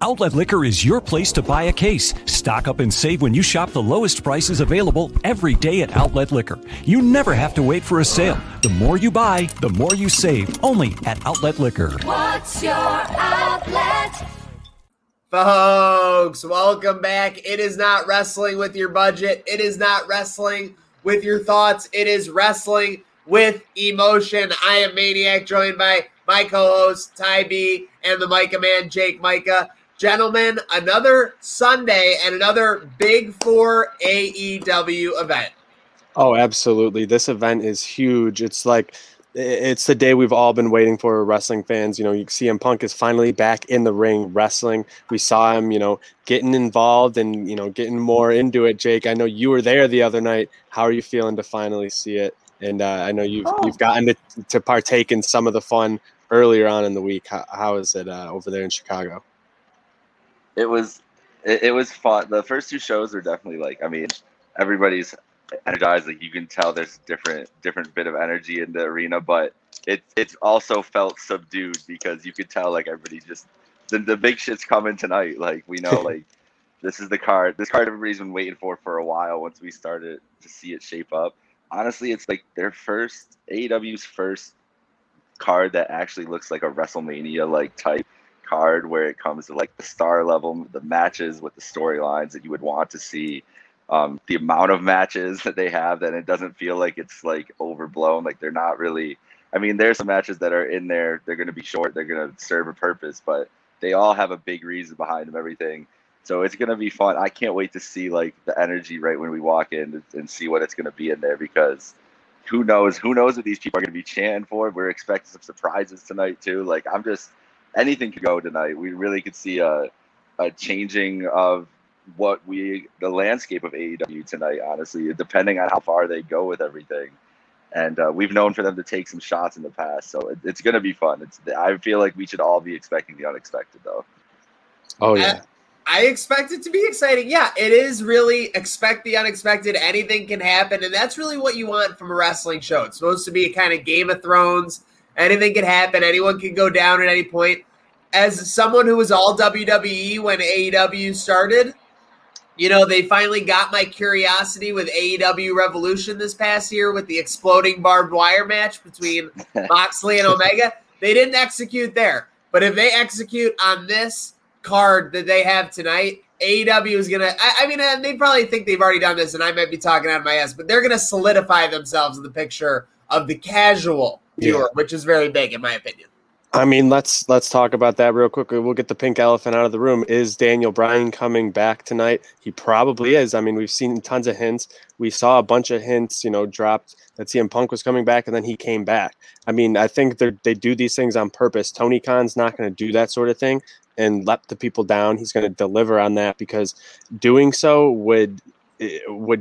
Outlet Liquor is your place to buy a case. Stock up and save when you shop the lowest prices available every day at Outlet Liquor. You never have to wait for a sale. The more you buy, the more you save. Only at Outlet Liquor. What's your outlet? Folks, welcome back. It is not wrestling with your budget. It is not wrestling with your thoughts. It is wrestling with emotion. I am Maniac, joined by my co-host, Ty B, and the Micah Man, Jake Micah. Gentlemen, another Sunday and another Big Four AEW event. Oh, absolutely. This event is huge. It's the day we've all been waiting for, wrestling fans. You know, CM Punk is finally back in the ring wrestling. We saw him, you know, getting involved and, you know, getting more into it. Jake, I know you were there the other night. How are you feeling to finally see it? And I know you've gotten to partake in some of the fun earlier on in the week. How is it over there in Chicago? It was fun. The first two shows were definitely everybody's energized. You can tell there's a different bit of energy in the arena, but it's also felt subdued because you could tell everybody just the big shit's coming tonight. We know this is the card. This card everybody's been waiting for a while. Once we started to see it shape up, honestly, it's their first AEW's first card that actually looks like a WrestleMania type card, where it comes to the star level, the matches with the storylines that you would want to see, the amount of matches that they have, that it doesn't feel it's overblown. They're not really, there's some matches that are in there. They're going to be short. They're going to serve a purpose, but they all have a big reason behind them, everything. So it's going to be fun. I can't wait to see the energy right when we walk in and see what it's going to be in there, because who knows what these people are going to be chanting for. We're expecting some surprises tonight too. Anything could go tonight. We really could see a changing of the landscape of AEW tonight, honestly, depending on how far they go with everything. And we've known for them to take some shots in the past, so it's going to be fun. I feel we should all be expecting the unexpected, though. Oh, yeah. I expect it to be exciting. Yeah, it is really expect the unexpected. Anything can happen, and that's really what you want from a wrestling show. It's supposed to be a kind of Game of Thrones. Anything can happen. Anyone can go down at any point. As someone who was all WWE when AEW started, they finally got my curiosity with AEW Revolution this past year with the exploding barbed wire match between Moxley and Omega. They didn't execute there. But if they execute on this card that they have tonight, AEW is going to – they probably think they've already done this, and I might be talking out of my ass, but they're going to solidify themselves in the picture of the casual – viewer, yeah. Which is very big in my opinion. Let's talk about that real quickly. We'll get the pink elephant out of the room. Is Daniel Bryan coming back tonight? He probably is. We've seen tons of hints. We saw a bunch of hints, dropped that CM Punk was coming back, and then he came back. I think they do these things on purpose. Tony Khan's not going to do that sort of thing and let the people down. He's going to deliver on that, because doing so would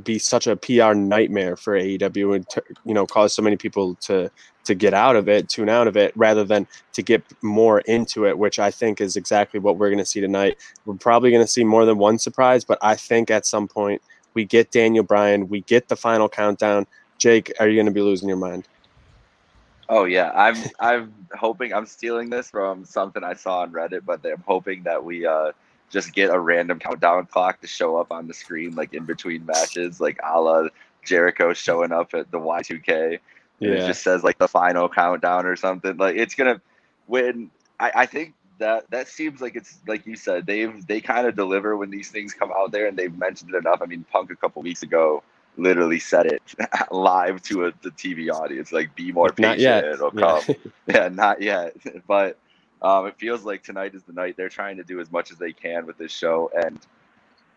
be such a PR nightmare for AEW and cause so many people to get out of it, tune out of it, rather than to get more into it, which I think is exactly what we're going to see tonight. We're probably going to see more than one surprise, but I think at some point we get Daniel Bryan, we get the final countdown. Jake, are you going to be losing your mind? Oh yeah, I'm hoping I'm stealing this from something I saw on Reddit, but I'm hoping that we just get a random countdown clock to show up on the screen, in between matches, a la Jericho showing up at the Y2K. Yeah. It just says, the final countdown or something. It's going to – when – I think that seems like it's – like you said, they kind of deliver when these things come out there, and they've mentioned it enough. Punk a couple weeks ago literally said it live to the TV audience, be more patient. It'll come. Yeah, not yet. But – it feels like tonight is the night. They're trying to do as much as they can with this show. And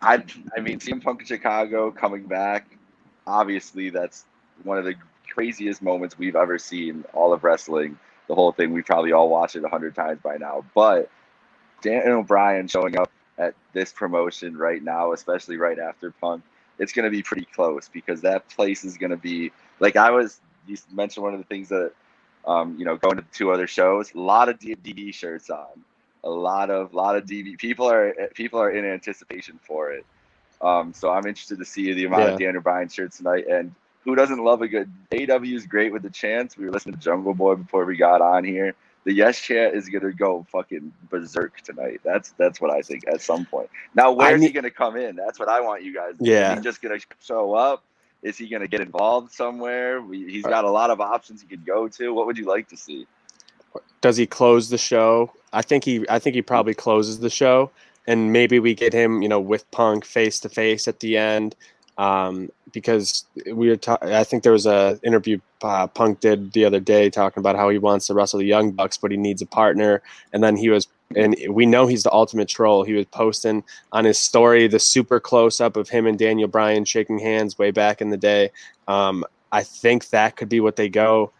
CM Punk in Chicago coming back, obviously that's one of the craziest moments we've ever seen, all of wrestling, the whole thing. We probably all watched it 100 times by now. But Daniel Bryan showing up at this promotion right now, especially right after Punk, it's going to be pretty close, because that place is going to be you mentioned one of the things that, going to two other shows, a lot of DDT shirts on, a lot of DDT. People are in anticipation for it. So I'm interested to see the amount of Daniel Bryan shirts tonight. And who doesn't love a good AEW is great with the chants. We were listening to Jungle Boy before we got on here. The yes chant is gonna go fucking berserk tonight. That's what I think at some point. Now where's he gonna come in? That's what I want you guys to do. Yeah. Is he just gonna show up? Is he gonna get involved somewhere? He's got a lot of options he could go to. What would you like to see? Does he close the show? I think he probably closes the show, and maybe we get him, with Punk face to face at the end. Because I think there was a interview Punk did the other day talking about how he wants to wrestle the Young Bucks, but he needs a partner. And then and we know he's the ultimate troll. He was posting on his story the super close up of him and Daniel Bryan shaking hands way back in the day. I think that could be what they go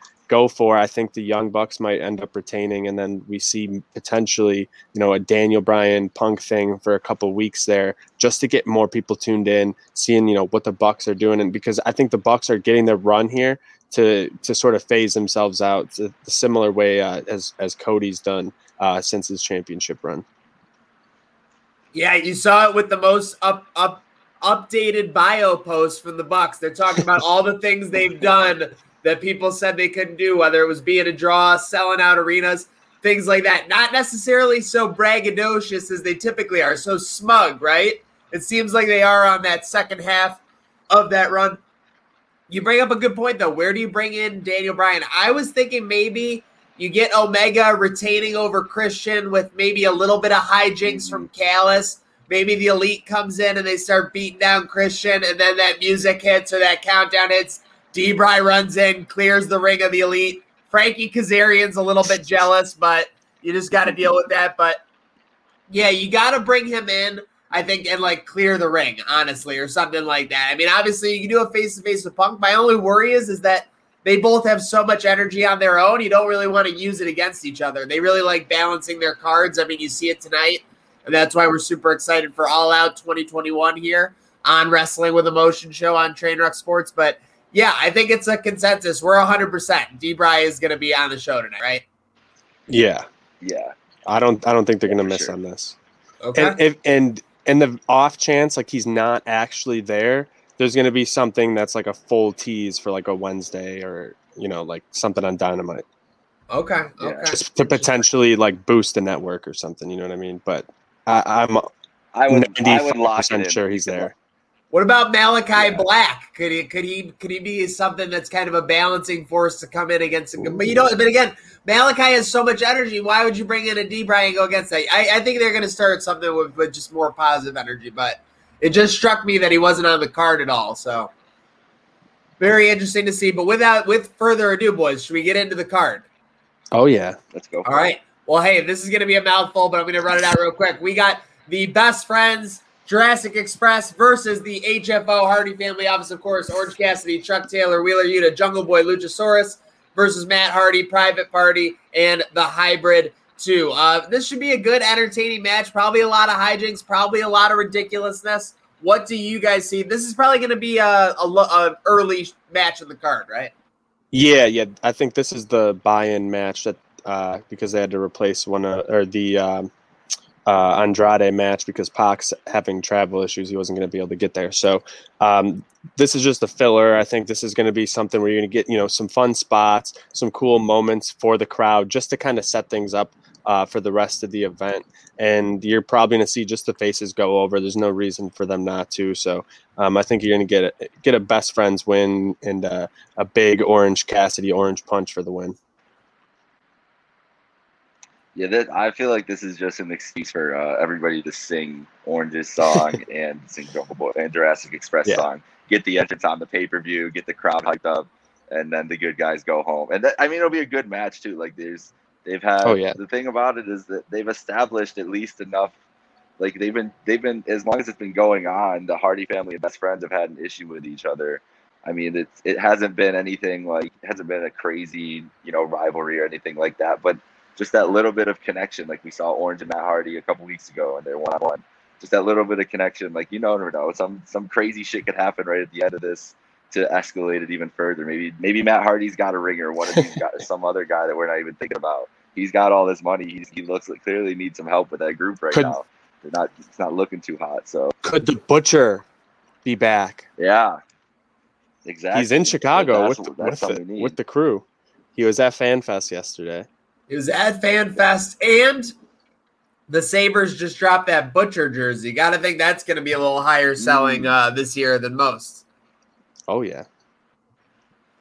for. I think the Young Bucks might end up retaining, and then we see potentially, a Daniel Bryan Punk thing for a couple weeks there, just to get more people tuned in, seeing, what the Bucks are doing. And because I think the Bucks are getting their run here to sort of phase themselves out the similar way as Cody's done since his championship run. Yeah, you saw it with the most updated bio post from the Bucks. They're talking about all the things they've done that people said they couldn't do, whether it was being a draw, selling out arenas, things like that. Not necessarily so braggadocious as they typically are, so smug, right? It seems like they are on that second half of that run. You bring up a good point, though. Where do you bring in Daniel Bryan? I was thinking maybe you get Omega retaining over Christian with maybe a little bit of hijinks from Callis. Maybe the Elite comes in and they start beating down Christian, and then that music hits or that countdown hits. D-Bry runs in, clears the ring of the Elite. Frankie Kazarian's a little bit jealous, but you just got to deal with that. But, yeah, you got to bring him in, I think, and, clear the ring, honestly, or something like that. I mean, obviously, you can do a face-to-face with Punk. My only worry is that they both have so much energy on their own, you don't really want to use it against each other. They really like balancing their cards. I mean, you see it tonight, and that's why we're super excited for All Out 2021 here on Wrestling with Emotion show on Trainwreck Sports. But, yeah, I think it's a consensus. We're 100%. D-Bry is going to be on the show tonight, right? Yeah, yeah. I don't think they're going to miss on this. Okay. And the off chance he's not actually there, there's going to be something that's a full tease for a Wednesday or something on Dynamite. Okay. Yeah. Okay. Just to potentially boost the network or something. You know what I mean? But I would 95% sure he's there. What about Malachi Black? Could he be something that's kind of a balancing force to come in against? But but again, Malachi has so much energy. Why would you bring in a D-Bry and go against that? I think they're going to start something with just more positive energy. But it just struck me that he wasn't on the card at all. So very interesting to see. But with further ado, boys, should we get into the card? Oh yeah, let's go. All right. Well, hey, this is going to be a mouthful, but I'm going to run it out real quick. We got the Best Friends, Jurassic Express versus the HFO, Hardy Family Office, of course, Orange Cassidy, Chuck Taylor, Wheeler Yuta, Jungle Boy, Luchasaurus versus Matt Hardy, Private Party, and the Hybrid 2. This should be a good, entertaining match. Probably a lot of hijinks, probably a lot of ridiculousness. What do you guys see? This is probably going to be an early match in the card, right? Yeah. I think this is the buy-in match that because they had to replace Andrade match because Pac's having travel issues. He wasn't going to be able to get there. So this is just a filler. I think this is going to be something where you're going to get, some fun spots, some cool moments for the crowd just to kind of set things up for the rest of the event. And you're probably going to see just the faces go over. There's no reason for them not to. So I think you're going to get a Best Friends win and a big Orange Cassidy orange punch for the win. Yeah, I feel like this is just an excuse for everybody to sing Orange's song and sing Jungle Boy and Jurassic Express song. Get the entrance on the pay-per-view, get the crowd hyped up, and then the good guys go home. And it'll be a good match too. The thing about it is that they've established at least enough. They've been as long as it's been going on, the Hardy Family and Best Friends have had an issue with each other. I mean, it hasn't been anything hasn't been a crazy rivalry or anything like that, but just that little bit of connection, we saw Orange and Matt Hardy a couple weeks ago, and they're one-on-one. Just that little bit of connection, never know. Some crazy shit could happen right at the end of this to escalate it even further. Maybe Matt Hardy's got a ringer. One of these got some other guy that we're not even thinking about. He's got all this money. He looks like clearly needs some help with that group now. It's not looking too hot. So could the Butcher be back? Yeah, exactly. He's in Chicago with the crew. He was at FanFest yesterday. It was at Fan Fest, and the Sabres just dropped that Butcher jersey. Got to think that's going to be a little higher selling this year than most. Oh, yeah.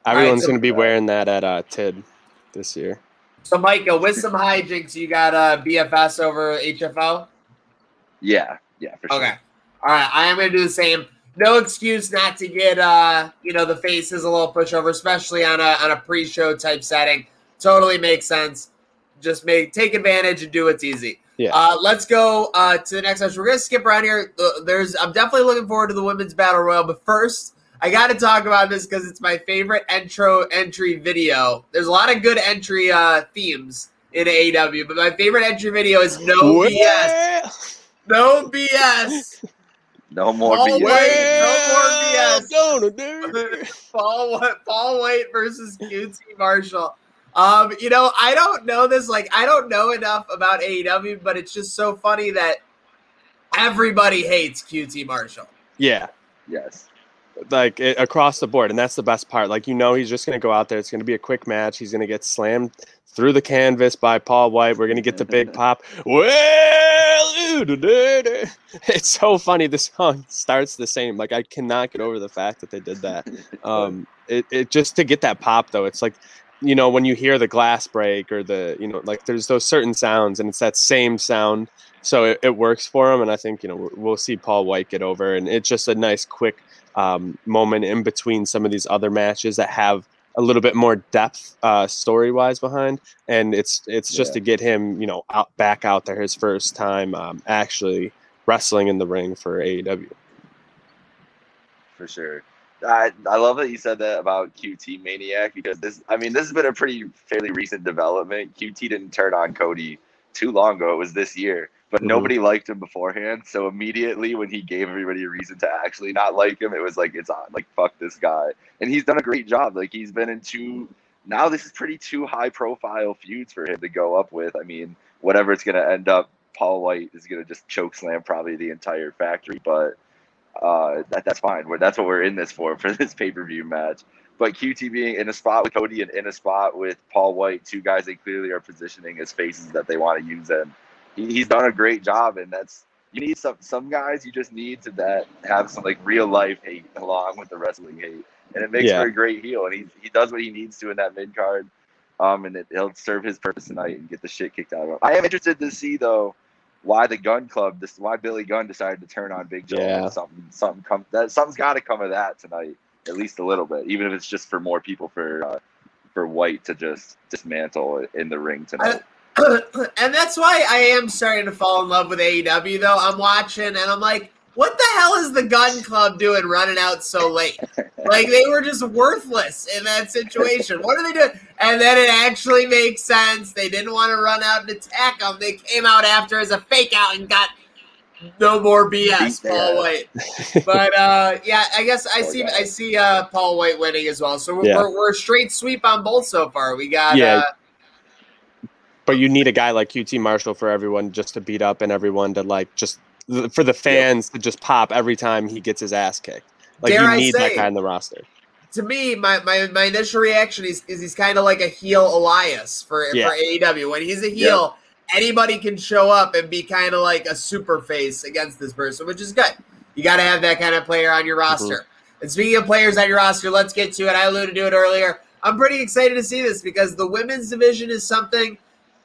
Everyone's going to be wearing that at TID this year. So, Micah, with some hijinks, you got BFS over HFO? Yeah, for sure. Okay. All right, I am going to do the same. No excuse not to get, the faces a little pushover, especially on a pre-show type setting. Totally makes sense. Just take advantage and do what's easy. Yeah. Let's go to the next match. We're going to skip around here. I'm definitely looking forward to the Women's Battle Royal, but first, I got to talk about this because it's my favorite entry video. There's a lot of good entry themes in AEW, but my favorite entry video is No BS. No BS. No more BS. No more BS. Paul White versus QT Marshall. I don't know this. I don't know enough about AEW, but it's just so funny that everybody hates QT Marshall. Yeah. Yes. Across the board, and that's the best part. He's just going to go out there. It's going to be a quick match. He's going to get slammed through the canvas by Paul White. We're going to get the big pop. It's so funny. The song starts the same. I cannot get over the fact that they did that. It just to get that pop, though, it's like, when you hear the glass break or the, there's those certain sounds, and it's that same sound. So it works for him. And I think, we'll see Paul White get over, and it's just a nice quick moment in between some of these other matches that have a little bit more depth story-wise behind. And it's just to get him, out there his first time actually wrestling in the ring for AEW. For sure. I love that you said that about QT Maniac, because this has been a pretty fairly recent development. QT didn't turn on Cody too long ago. It was this year, but nobody liked him beforehand. So immediately when he gave everybody a reason to actually not like him, it was like, it's on, fuck this guy. And he's done a great job. He's been in now this is two high profile feuds for him to go up with. Whatever it's going to end up, Paul White is going to just choke slam probably the entire factory, but that's fine. That's what we're in this for this pay-per-view match. But QT being in a spot with Cody and in a spot with Paul White, two guys that clearly are positioning as faces that they want to use, and he's done a great job. And that's, you need some guys, you just need to have some real life hate along with the wrestling hate, and it makes for a great heel. And he does what he needs to in that mid card, and he'll serve his purpose tonight and get the shit kicked out of him. I am interested to see though why the Gun Club, why Billy Gunn decided to turn on Big Joe. Yeah. Something's got to come of that tonight. At least a little bit, even if it's just for more people for White to just dismantle in the ring tonight. And that's why I am starting to fall in love with AEW, though. I'm watching, and I'm like, what the hell is the Gun Club doing running out so late? They were just worthless in that situation. What are they doing? And then it actually makes sense. They didn't want to run out and attack them. They came out after as a fake-out and got... No more BS, Paul White. But I guess I see Paul White winning as well. So we're a straight sweep on both so far. We got but you need a guy like QT Marshall for everyone just to beat up, and everyone to just for the fans to just pop every time he gets his ass kicked. You need that guy on the roster. To me, my initial reaction is he's kind of like a heel Elias for AEW. When he's a heel. Yeah. Anybody can show up and be kind of like a super face against this person, which is good. You got to have that kind of player on your roster. Mm-hmm. And speaking of players on your roster, let's get to it. I alluded to it earlier. I'm pretty excited to see this because the women's division is something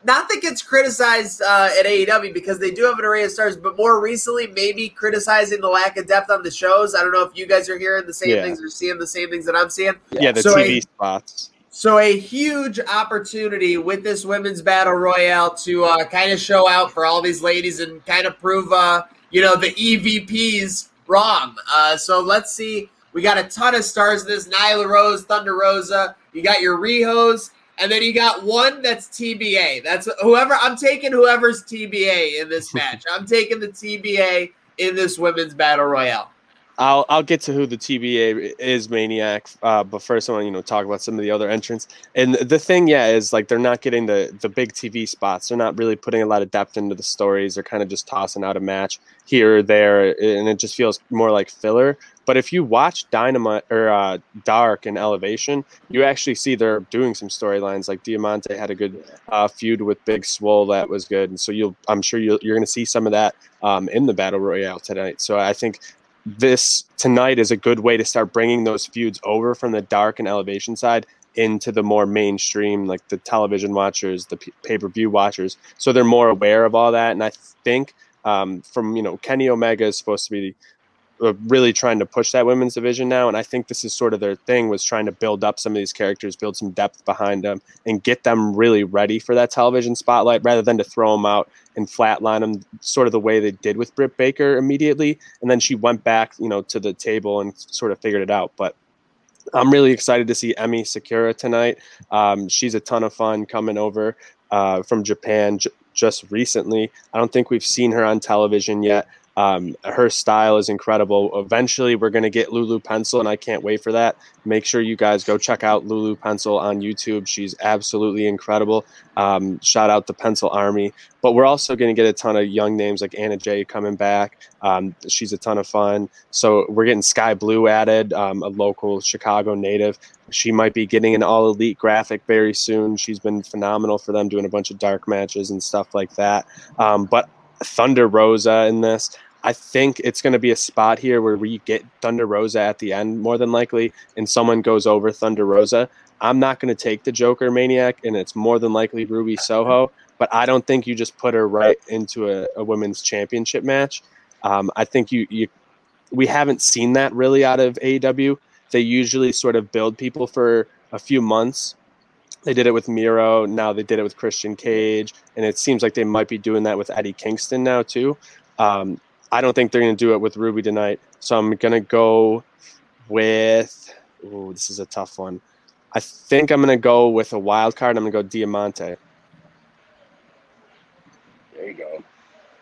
not that gets criticized at AEW because they do have an array of stars, but more recently maybe criticizing the lack of depth on the shows. I don't know if you guys are hearing the same things or seeing the same things that I'm seeing. Yeah, the TV spots. So a huge opportunity with this Women's Battle Royale to kind of show out for all these ladies and kind of prove, the EVPs wrong. So let's see. We got a ton of stars in this. Nyla Rose, Thunder Rosa. You got your Rihos. And then you got one that's TBA. That's I'm taking whoever's TBA in this match. I'm taking the TBA in this Women's Battle Royale. I'll get to who the TBA is, Maniac, but first I want to talk about some of the other entrants. And the thing, is they're not getting the big TV spots. They're not really putting a lot of depth into the stories. They're kind of just tossing out a match here or there, and it just feels more like filler But if you watch Dynamite or Dark and Elevation, you actually see they're doing some storylines. Like Diamante had a good feud with Big Swole that was good, and so I'm sure you're going to see some of that in the Battle Royale tonight. So I think this tonight is a good way to start bringing those feuds over from the Dark and Elevation side into the more mainstream, like the television watchers, the pay-per-view watchers, so they're more aware of all that. And I think from Kenny Omega is supposed to be really trying to push that women's division now, and I think this is sort of their thing, was trying to build up some of these characters, build some depth behind them, and get them really ready for that television spotlight rather than to throw them out and flatline them sort of the way they did with Britt Baker immediately, and then she went back to the table and sort of figured it out. But I'm really excited to see Emi Sakura tonight. She's a ton of fun coming over from Japan just recently. I don't think we've seen her on television yet. Her style is incredible. Eventually, we're going to get Lulu Pencil, and I can't wait for that. Make sure you guys go check out Lulu Pencil on YouTube. She's absolutely incredible. Shout out to Pencil Army. But we're also going to get a ton of young names like Anna Jay coming back. She's a ton of fun. So we're getting Sky Blue added, a local Chicago native. She might be getting an All Elite graphic very soon. She's been phenomenal for them, doing a bunch of dark matches and stuff like that. But Thunder Rosa in this. I think it's going to be a spot here where we get Thunder Rosa at the end, more than likely, and someone goes over Thunder Rosa. I'm not going to take the Joker Maniac, and it's more than likely Ruby Soho, but I don't think you just put her right into a women's championship match. I think we haven't seen that really out of AEW. They usually sort of build people for a few months. They did it with Miro. Now they did it with Christian Cage. And it seems like they might be doing that with Eddie Kingston now too. I don't think they're going to do it with Ruby tonight. So I'm going to go with – oh, this is a tough one. I think I'm going to go with a wild card. I'm going to go Diamante. There you go.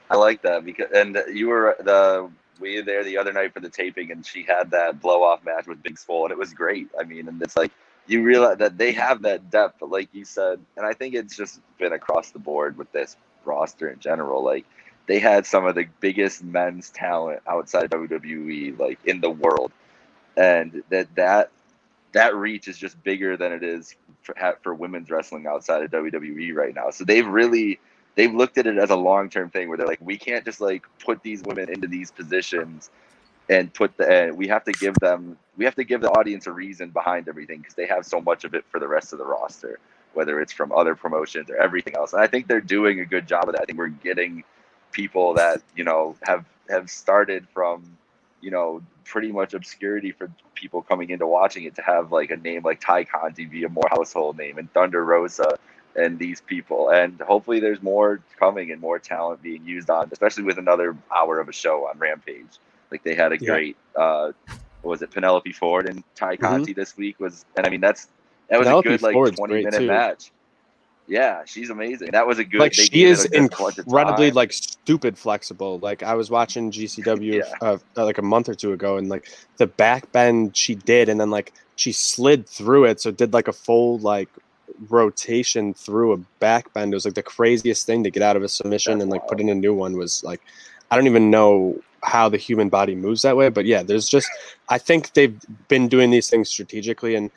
I like that. And you were we were there the other night for the taping, and she had that blow-off match with Big Swole, and it was great. I mean, and it's like, you realize that they have that depth, but like you said, and I think it's just been across the board with this roster in general. Like, they had some of the biggest men's talent outside WWE, like, in the world, and that reach is just bigger than it is for women's wrestling outside of WWE right now. So they've looked at it as a long-term thing where they're like, we can't just like put these women into these positions. And we have to give the audience a reason behind everything, because they have so much of it for the rest of the roster, whether it's from other promotions or everything else. And I think they're doing a good job of that. I think we're getting people that have started from pretty much obscurity for people coming into watching it, to have like a name like Ty Conti be a more household name, and Thunder Rosa and these people. And hopefully there's more coming and more talent being used on, especially with another hour of a show on Rampage. Like, they had a great, Penelope Ford and Ty Conti this week that was Penelope a good like Ford's 20-minute match. Yeah, she's amazing. That was a good. Like, she is incredibly like stupid flexible. Like, I was watching GCW like a month or two ago, and like the back bend she did, and then like she slid through it, so it did like a full like rotation through a back bend. It was like the craziest thing to get out of a submission. That's and like wild. Put in a new one was like, I don't even know how the human body moves that way. But yeah, there's just, I think they've been doing these things strategically. And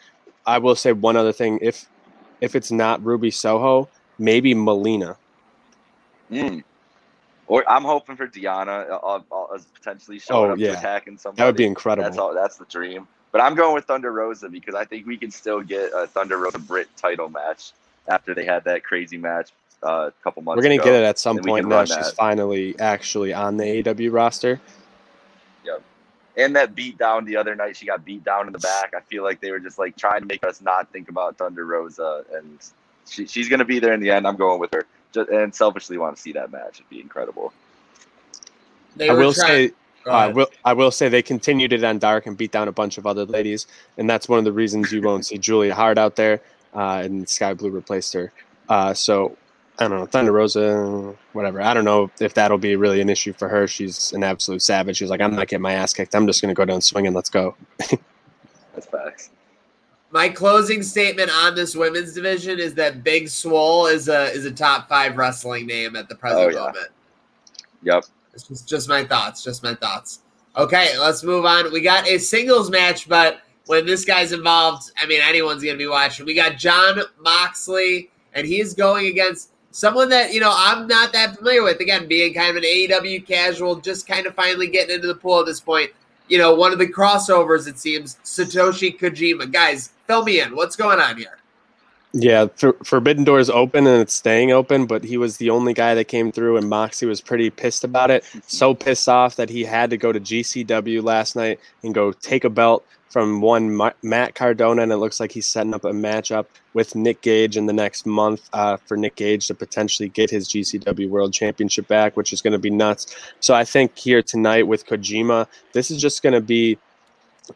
I will say one other thing. If it's not Ruby Soho, maybe Melina. Or I'm hoping for Deanna as potentially showing up to attacking somebody. That would be incredible. That's the dream. But I'm going with Thunder Rosa, because I think we can still get a Thunder Rosa Britt title match after they had that crazy match a couple months ago. We're going to get it at some point now. She's finally actually on the AEW roster. Yep. And that beat down the other night, she got beat down in the back. I feel like they were just like trying to make us not think about Thunder Rosa, and she's going to be there in the end. I'm going with her. Just, and selfishly want to see that match. It'd be incredible. I will say they continued it on Dark and beat down a bunch of other ladies, and that's one of the reasons you won't see Julia Hart out there, and Sky Blue replaced her. So I don't know, Thunder Rosa, whatever. I don't know if that'll be really an issue for her. She's an absolute savage. She's like, I'm not getting my ass kicked. I'm just going to go down swinging. Let's go. That's facts. My closing statement on this women's division is that Big Swole is a top 5 wrestling name at the present moment. Yep. It's just my thoughts. Okay, let's move on. We got a singles match, but when this guy's involved, I mean, anyone's going to be watching. We got John Moxley, and he's going against someone that, you know, I'm not that familiar with. Again, being kind of an AEW casual, just kind of finally getting into the pool at this point. You know, one of the crossovers, it seems, Satoshi Kojima. Guys, fill me in. What's going on here? Yeah, Forbidden Door is open, and it's staying open, but he was the only guy that came through, and Moxley was pretty pissed about it. So pissed off that he had to go to GCW last night and go take a belt from one Matt Cardona, and it looks like he's setting up a matchup with Nick Gage in the next month for Nick Gage to potentially get his GCW World Championship back, which is going to be nuts. So I think here tonight with Kojima, this is just going to be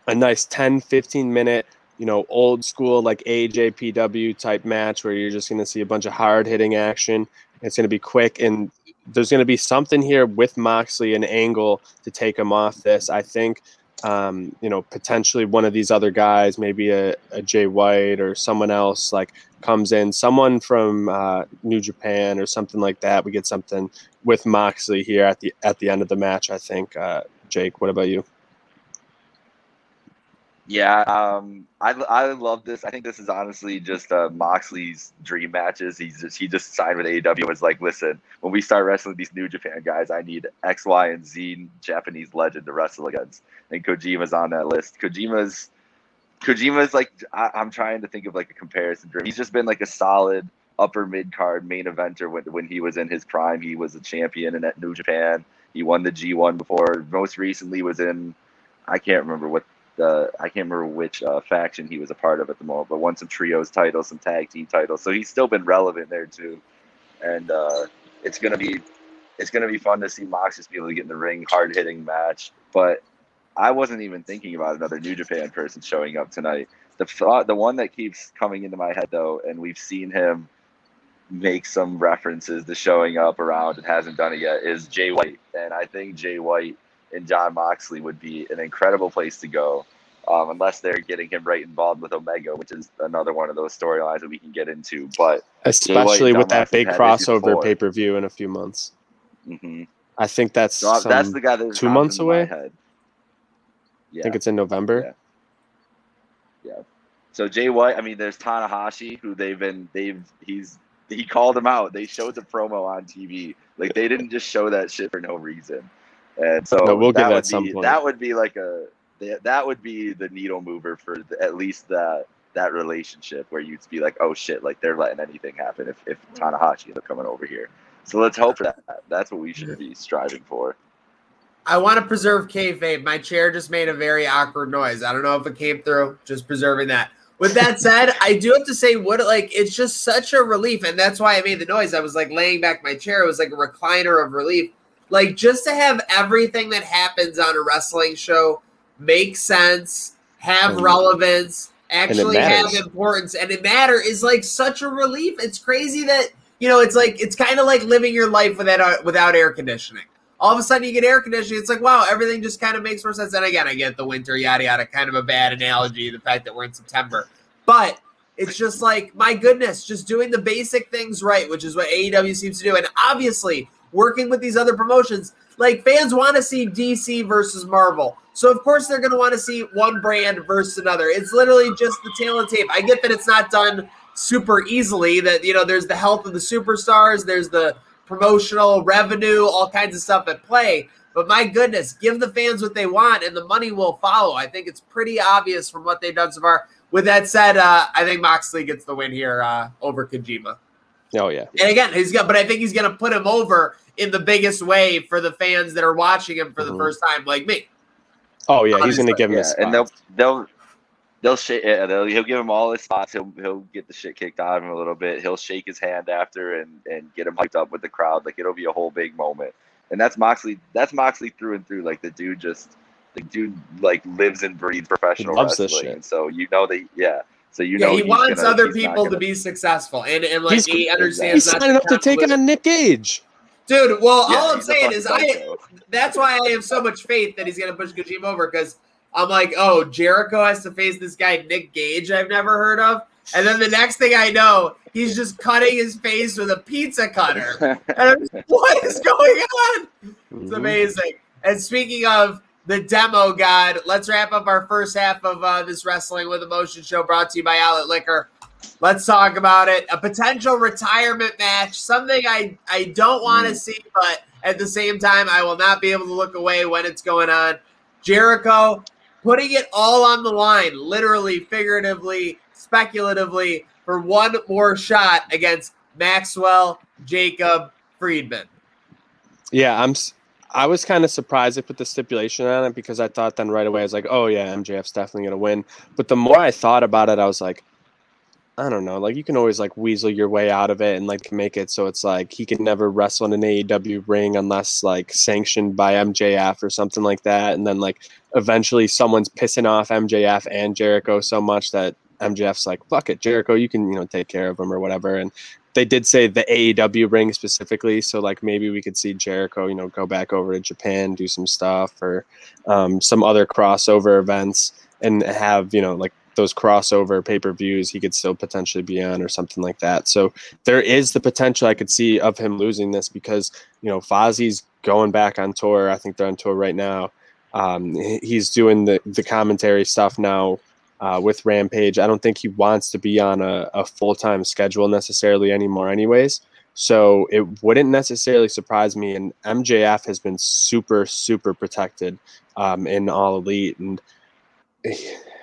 a nice 10, 15-minute, you know, old school like AJPW type match where you're just going to see a bunch of hard-hitting action. It's going to be quick, and there's going to be something here with Moxley and Angle to take him off this, I think. You know, potentially one of these other guys, maybe a Jay White or someone else like comes in, someone from New Japan or something like that. We get something with Moxley here at the end of the match, I think. Jake, what about you? Yeah, I love this. I think this is honestly just Moxley's dream matches. He just signed with AEW and was like, listen, when we start wrestling these New Japan guys, I need X, Y, and Z Japanese legend to wrestle against. And Kojima's on that list. Kojima's like, I'm trying to think of like a comparison. He's just been like a solid upper mid card main eventer when he was in his prime. He was a champion in New Japan. He won the G1 before. Most recently was in, I can't remember which faction he was a part of at the moment, but won some trios titles, some tag team titles. So he's still been relevant there too, and it's gonna be fun to see Mox just be able to get in the ring, hard hitting match. But I wasn't even thinking about another New Japan person showing up tonight. The one that keeps coming into my head though, and we've seen him make some references to showing up around and hasn't done it yet, is Jay White, and I think Jay White and John Moxley would be an incredible place to go, unless they're getting him right involved with Omega, which is another one of those storylines that we can get into. But especially with that big crossover pay-per-view in a few months. Mm-hmm. I think that's the guy that's 2 months away. Yeah. I think it's in November. Yeah. So Jay White, I mean, there's Tanahashi, who he called him out. They showed the promo on TV. Like, they didn't just show that shit for no reason. And so that would be the needle mover for at least that relationship, where you'd be like, oh shit, like they're letting anything happen if Tanahashi is coming over here. So let's hope for that. That's what we should be striving for. I want to preserve kayfabe. My chair just made a very awkward noise. I don't know if it came through. Just preserving that. With that said, I do have to say, it's just such a relief, and that's why I made the noise. I was like laying back my chair. It was like a recliner of relief. Like, just to have everything that happens on a wrestling show make sense, have relevance, actually have importance, and it matter is like such a relief. It's crazy that, you know, it's like, it's kind of like living your life without air conditioning. All of a sudden you get air conditioning. It's like, wow, everything just kind of makes more sense. And again, I get the winter, yada, yada, kind of a bad analogy, the fact that we're in September. But it's just like, my goodness, just doing the basic things right, which is what AEW seems to do. And obviously, working with these other promotions, like, fans want to see DC versus Marvel. So, of course, they're going to want to see one brand versus another. It's literally just the tail and tape. I get that it's not done super easily, that, you know, there's the health of the superstars, there's the promotional revenue, all kinds of stuff at play. But my goodness, give the fans what they want and the money will follow. I think it's pretty obvious from what they've done so far. With that said, I think Moxley gets the win here over Kojima. Oh, yeah. And again, but I think he's going to put him over in the biggest way for the fans that are watching him for the first time, like me. Oh, yeah. Honestly. He's going to give him a spot. And he'll give him all his spots. He'll get the shit kicked out of him a little bit. He'll shake his hand after and get him hyped up with the crowd. Like, it'll be a whole big moment. And that's Moxley. That's Moxley through and through. Like, the dude lives and breathes professional wrestling. This shit. And so, you know, that, yeah. So he wants other people to be successful, and like he understands. He's signing up to take on a Nick Gage, dude. Well, all I'm saying is that's why I have so much faith that he's gonna push Kojima over, because I'm like, oh, Jericho has to face this guy Nick Gage I've never heard of, and then the next thing I know, he's just cutting his face with a pizza cutter, and I'm just, what is going on? It's amazing. And speaking of the Demo God. Let's wrap up our first half of this Wrestling with Emotion show brought to you by Outlet Liquor. Let's talk about it. A potential retirement match, something I don't want to see, but at the same time, I will not be able to look away when it's going on. Jericho putting it all on the line, literally, figuratively, speculatively, for one more shot against Maxwell Jacob Friedman. Yeah, I was kind of surprised they put the stipulation on it because I thought then right away I was like, oh, yeah, MJF's definitely going to win. But the more I thought about it, I was like, I don't know, like you can always like weasel your way out of it and like make it so it's like he can never wrestle in an AEW ring unless like sanctioned by MJF or something like that. And then like eventually someone's pissing off MJF and Jericho so much that MJF's like, fuck it, Jericho, you can, you know, take care of him or whatever. And they did say the AEW ring specifically. So like maybe we could see Jericho, you know, go back over to Japan, do some stuff or some other crossover events and have, you know, like those crossover pay-per-views he could still potentially be on or something like that. So there is the potential I could see of him losing this because, you know, Fozzie's going back on tour. I think they're on tour right now. He's doing the commentary stuff now with Rampage. I don't think he wants to be on a full-time schedule necessarily anymore anyways. So it wouldn't necessarily surprise me. And MJF has been super, super protected in All Elite. And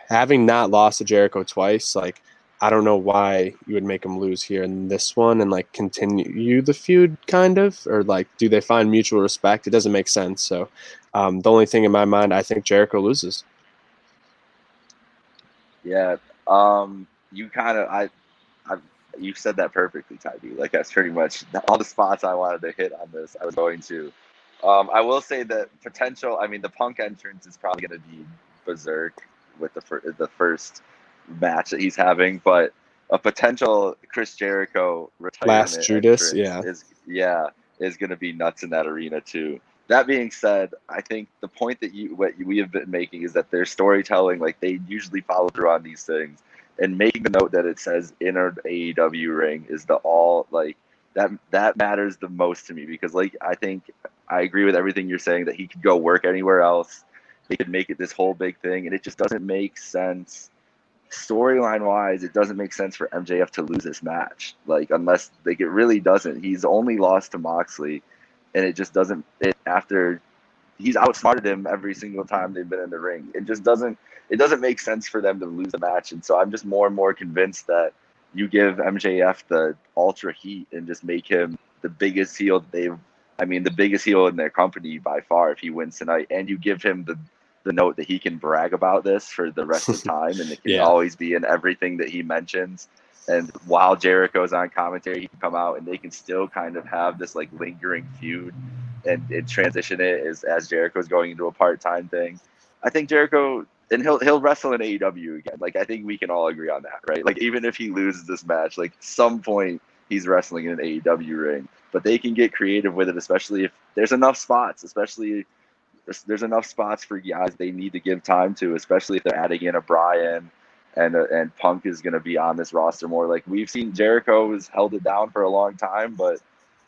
having not lost to Jericho twice, like, I don't know why you would make him lose here in this one and, like, continue the feud kind of, or, like, do they find mutual respect? It doesn't make sense. So the only thing in my mind, I think Jericho loses. Yeah. You kind of – you said that perfectly, Ty B. Like, that's pretty much all the spots I wanted to hit on this I was going to. I will say that potential – I mean, the Punk entrance is probably going to be berserk with the first match that he's having, but a potential Chris Jericho retirement last Judas is going to be nuts in that arena too. That being said, I think the point that we have been making is that their storytelling, like they usually follow through on these things, and making the note that it says inner AEW ring is the all like that matters the most to me because like I think I agree with everything you're saying that he could go work anywhere else. They could make it this whole big thing, and it just doesn't make sense storyline-wise. It doesn't make sense for MJF to lose this match, like unless like it really doesn't. He's only lost to Moxley, and it just doesn't. After he's outsmarted him every single time they've been in the ring, it just doesn't. It doesn't make sense for them to lose the match, and so I'm just more and more convinced that you give MJF the ultra heat and just make him the biggest heel the biggest heel in their company by far if he wins tonight, and you give him the note that he can brag about this for the rest of the time, and it can always be in everything that he mentions. And while Jericho's on commentary, he can come out and they can still kind of have this like lingering feud and transition it as Jericho's going into a part-time thing. I think Jericho and he'll wrestle in AEW again. Like I think we can all agree on that, right? Like even if he loses this match, like some point he's wrestling in an AEW ring. But they can get creative with it, especially if there's enough spots, for guys they need to give time to, especially if they're adding in a Bryan and Punk is going to be on this roster more. Like we've seen Jericho has held it down for a long time, but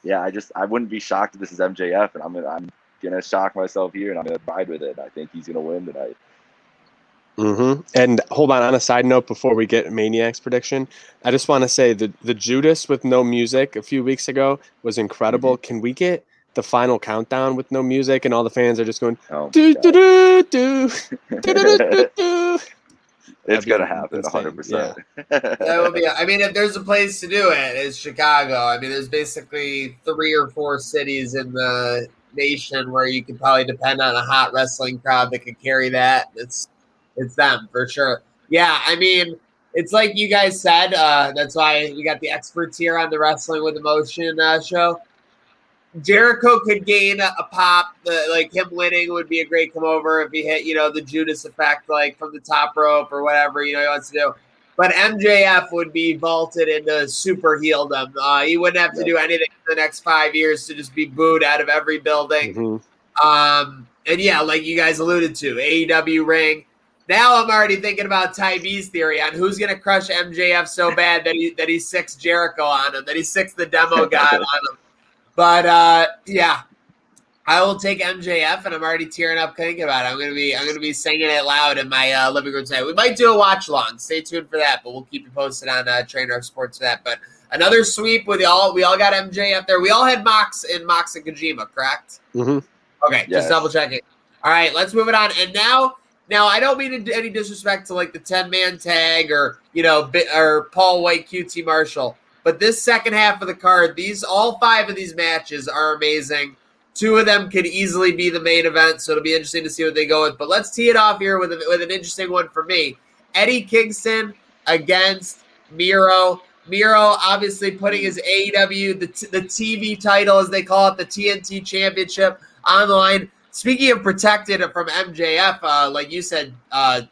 yeah, I wouldn't be shocked if this is MJF, and I'm gonna shock myself here, and I'm gonna ride with it. I think he's gonna win tonight. Mm-hmm. And hold on a side note before we get Maniac's prediction, I just want to say the Judas with no music a few weeks ago was incredible. Mm-hmm. Can we get the final countdown with no music and all the fans are just going do do do do do do? It's gonna happen 100%. That will be. I mean, if there's a place to do it, it's Chicago. I mean, there's basically 3 or 4 cities in the nation where you could probably depend on a hot wrestling crowd that could carry that. It's them for sure. Yeah, I mean, it's like you guys said. That's why we got the experts here on the Wrestling with Emotion show. Jericho could gain a pop. Like him winning would be a great come over if he hit, you know, the Judas effect, like from the top rope or whatever, you know, he wants to do. But MJF would be vaulted into super heeldom. He wouldn't have to do anything for the next 5 years to just be booed out of every building. Mm-hmm. And yeah, like you guys alluded to, AEW ring. Now I'm already thinking about Ty B's theory on who's going to crush MJF so bad that he sicks Jericho on him, that he sicks the Demo God on him. But, yeah, I will take MJF, and I'm already tearing up thinking about it. I'm gonna be singing it loud in my living room tonight. We might do a watch along. Stay tuned for that, but we'll keep you posted on Trainwreck Sports for that. But another sweep with y'all. We all got MJF there. We all had Mox and Kojima, correct? Mm-hmm. Okay, yes. Just double checking. All right, let's move it on. And now I don't mean any disrespect to like the 10-man tag or or Paul White, QT Marshall, but this second half of the card, these all five of these matches are amazing. Two of them could easily be the main event, so it'll be interesting to see what they go with. But let's tee it off here with an interesting one for me. Eddie Kingston against Miro. Miro obviously putting his AEW, the TV title, as they call it, the TNT Championship, on the line. Speaking of protected from MJF, like you said, like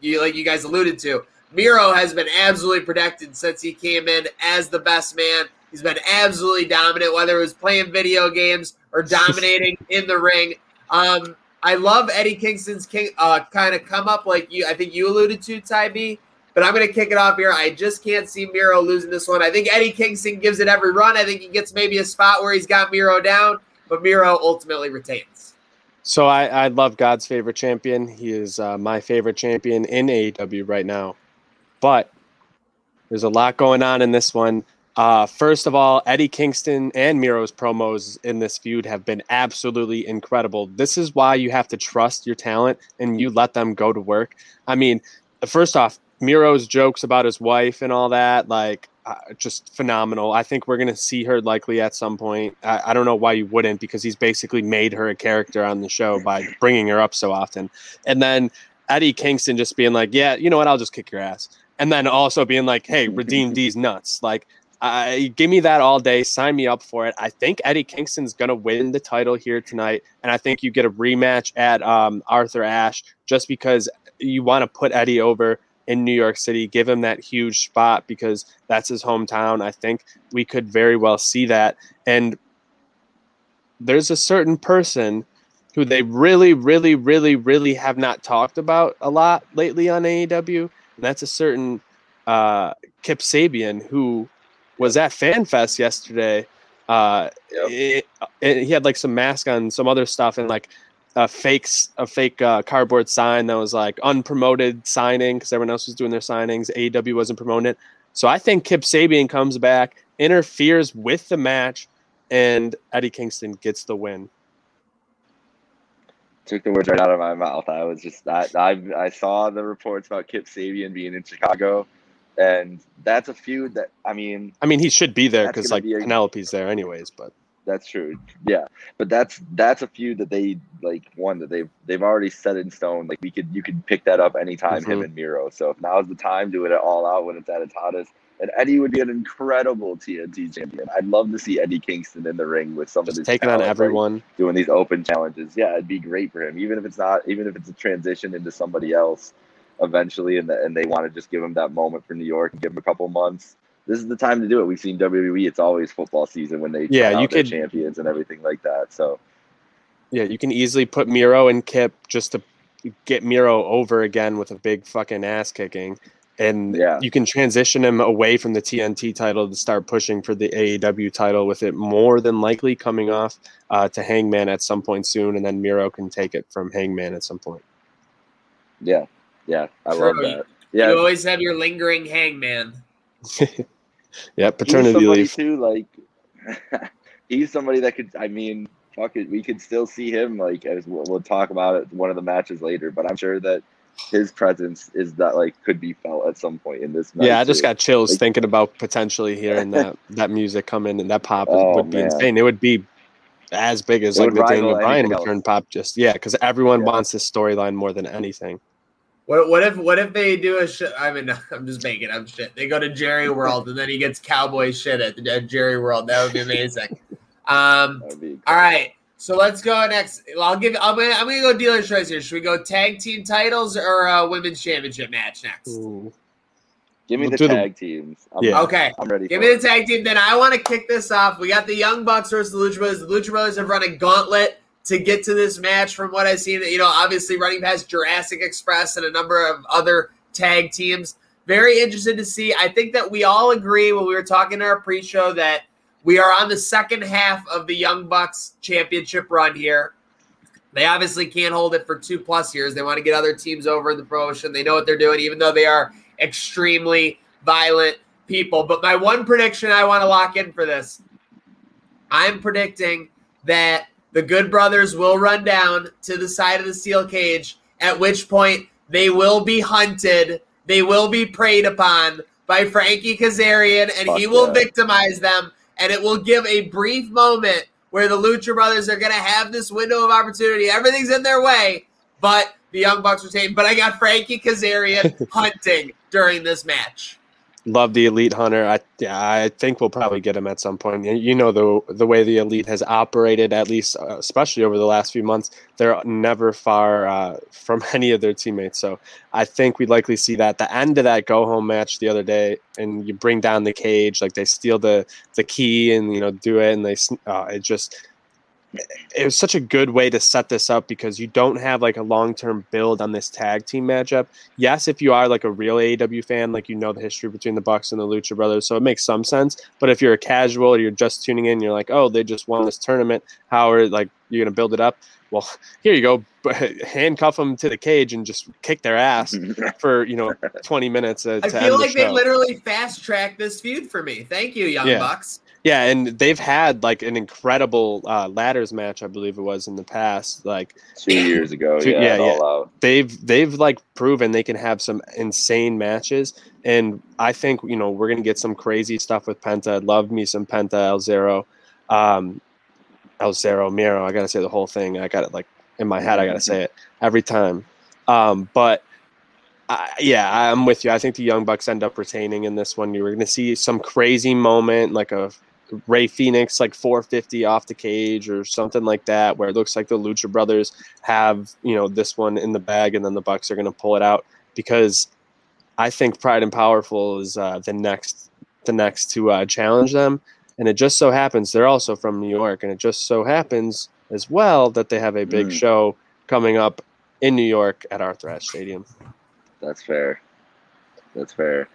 you guys alluded to, Miro has been absolutely protected since he came in as the best man. He's been absolutely dominant, whether it was playing video games or dominating in the ring. I love Eddie Kingston's kind of come up, like you. I think you alluded to, Ty B, but I'm going to kick it off here. I just can't see Miro losing this one. I think Eddie Kingston gives it every run. I think he gets maybe a spot where he's got Miro down, but Miro ultimately retains. So I love God's favorite champion. He is my favorite champion in AEW right now. But there's a lot going on in this one. First of all, Eddie Kingston and Miro's promos in this feud have been absolutely incredible. This is why you have to trust your talent and you let them go to work. I mean, first off, Miro's jokes about his wife and all that, like, just phenomenal. I think we're going to see her likely at some point. I don't know why you wouldn't, because he's basically made her a character on the show by bringing her up so often. And then Eddie Kingston just being like, yeah, you know what? I'll just kick your ass. And then also being like, hey, redeem these nuts. Like, give me that all day. Sign me up for it. I think Eddie Kingston's going to win the title here tonight. And I think you get a rematch at Arthur Ashe, just because you want to put Eddie over in New York City, give him that huge spot because that's his hometown. I think we could very well see that. And there's a certain person who they really, really, really, really have not talked about a lot lately on AEW. And that's a certain Kip Sabian, who was at FanFest yesterday. He had like some mask on, some other stuff, and like a fake cardboard sign that was like unpromoted signing because everyone else was doing their signings. AEW wasn't promoting it. So I think Kip Sabian comes back, interferes with the match, and Eddie Kingston gets the win. Took the words right out of my mouth. I was just I saw the reports about Kip Sabian being in Chicago, and that's a feud that I mean he should be there because like Penelope's there anyways, but. That's true. Yeah. But that's a feud that they like one that they've already set in stone. Like you could pick that up anytime, mm-hmm. him and Miro. So if now's the time, do it all out when it's at its hottest. And Eddie would be an incredible TNT champion. I'd love to see Eddie Kingston in the ring with somebody just taking on everyone, doing these open challenges. Yeah, it'd be great for him. Even if it's a transition into somebody else eventually and they want to just give him that moment for New York and give him a couple months. This is the time to do it. We've seen WWE. It's always football season when they turn out their champions and everything like that. So, yeah, you can easily put Miro and Kip just to get Miro over again with a big fucking ass kicking. And you can transition him away from the TNT title to start pushing for the AEW title, with it more than likely coming off to Hangman at some point soon. And then Miro can take it from Hangman at some point. Yeah. Yeah. I love that. Yeah. You always have your lingering Hangman. Yeah, paternity leave too. Like he's somebody that could. I mean, fuck it, we could still see him. Like as we'll talk about it one of the matches later, but I'm sure that his presence is that like could be felt at some point in this match. Yeah, I just got chills like, thinking about potentially hearing that music come in and that pop would be insane. It would be as big as like the Daniel Bryan return pop. Just because everyone wants this storyline more than anything. What if they do a shit? I mean, I'm just making up shit. They go to Jerry World and then he gets cowboy shit at Jerry World. That would be amazing. All right, so let's go next. I'm gonna go dealer's choice here. Should we go tag team titles or women's championship match next? Ooh. Give me the tag teams. Okay. I'm ready. Give me the tag team. Then I want to kick this off. We got the Young Bucks versus the Lucha Brothers. The Lucha Brothers have run a gauntlet to get to this match, from what I've seen, obviously running past Jurassic Express and a number of other tag teams. Very interested to see. I think that we all agree when we were talking in our pre-show that We are on the second half of the Young Bucks championship run here. They obviously can't hold it for 2+ years. They want to get other teams over in the promotion. They know what they're doing, even though they are extremely violent people. But my one prediction I want to lock in for this, I'm predicting that the Good Brothers will run down to the side of the steel cage, at which point they will be hunted. They will be preyed upon by Frankie Kazarian, and he will victimize them. And it will give a brief moment where the Lucha Brothers are going to have this window of opportunity. Everything's in their way, but the Young Bucks retain. But I got Frankie Kazarian hunting during this match. Love the Elite Hunter. I think we'll probably get him at some point. You know the way the Elite has operated, at least especially over the last few months, they're never far from any of their teammates. So I think we'd likely see that. The end of that go-home match the other day, and you bring down the cage, like they steal the key and do it, and they it was such a good way to set this up because you don't have a long-term build on this tag team matchup. Yes, if you are a real AEW fan, the history between the Bucks and the Lucha Brothers, so it makes some sense. But if you're a casual or you're just tuning in, you're like, oh, they just won this tournament. How are you're going to build it up? Well, here you go. Handcuff them to the cage and just kick their ass for 20 minutes. I feel like they literally fast-tracked this feud for me. Thank you, Young Bucks. Yeah, and they've had an incredible ladders match, I believe it was in the past, 2 years ago. They've proven they can have some insane matches, and I think we're gonna get some crazy stuff with Penta. Love me some Penta El Zero Miro. I gotta say the whole thing. I got it in my head. I gotta say it every time. But. I'm with you. I think the Young Bucks end up retaining in this one. You were going to see some crazy moment, like a Ray Phoenix, 450 off the cage or something like that, where it looks like the Lucha Brothers have, this one in the bag, and then the Bucks are going to pull it out because I think Pride and Powerful is the next to challenge them. And it just so happens they're also from New York, and it just so happens as well that they have a big show coming up in New York at Arthur Ashe Stadium. That's fair. I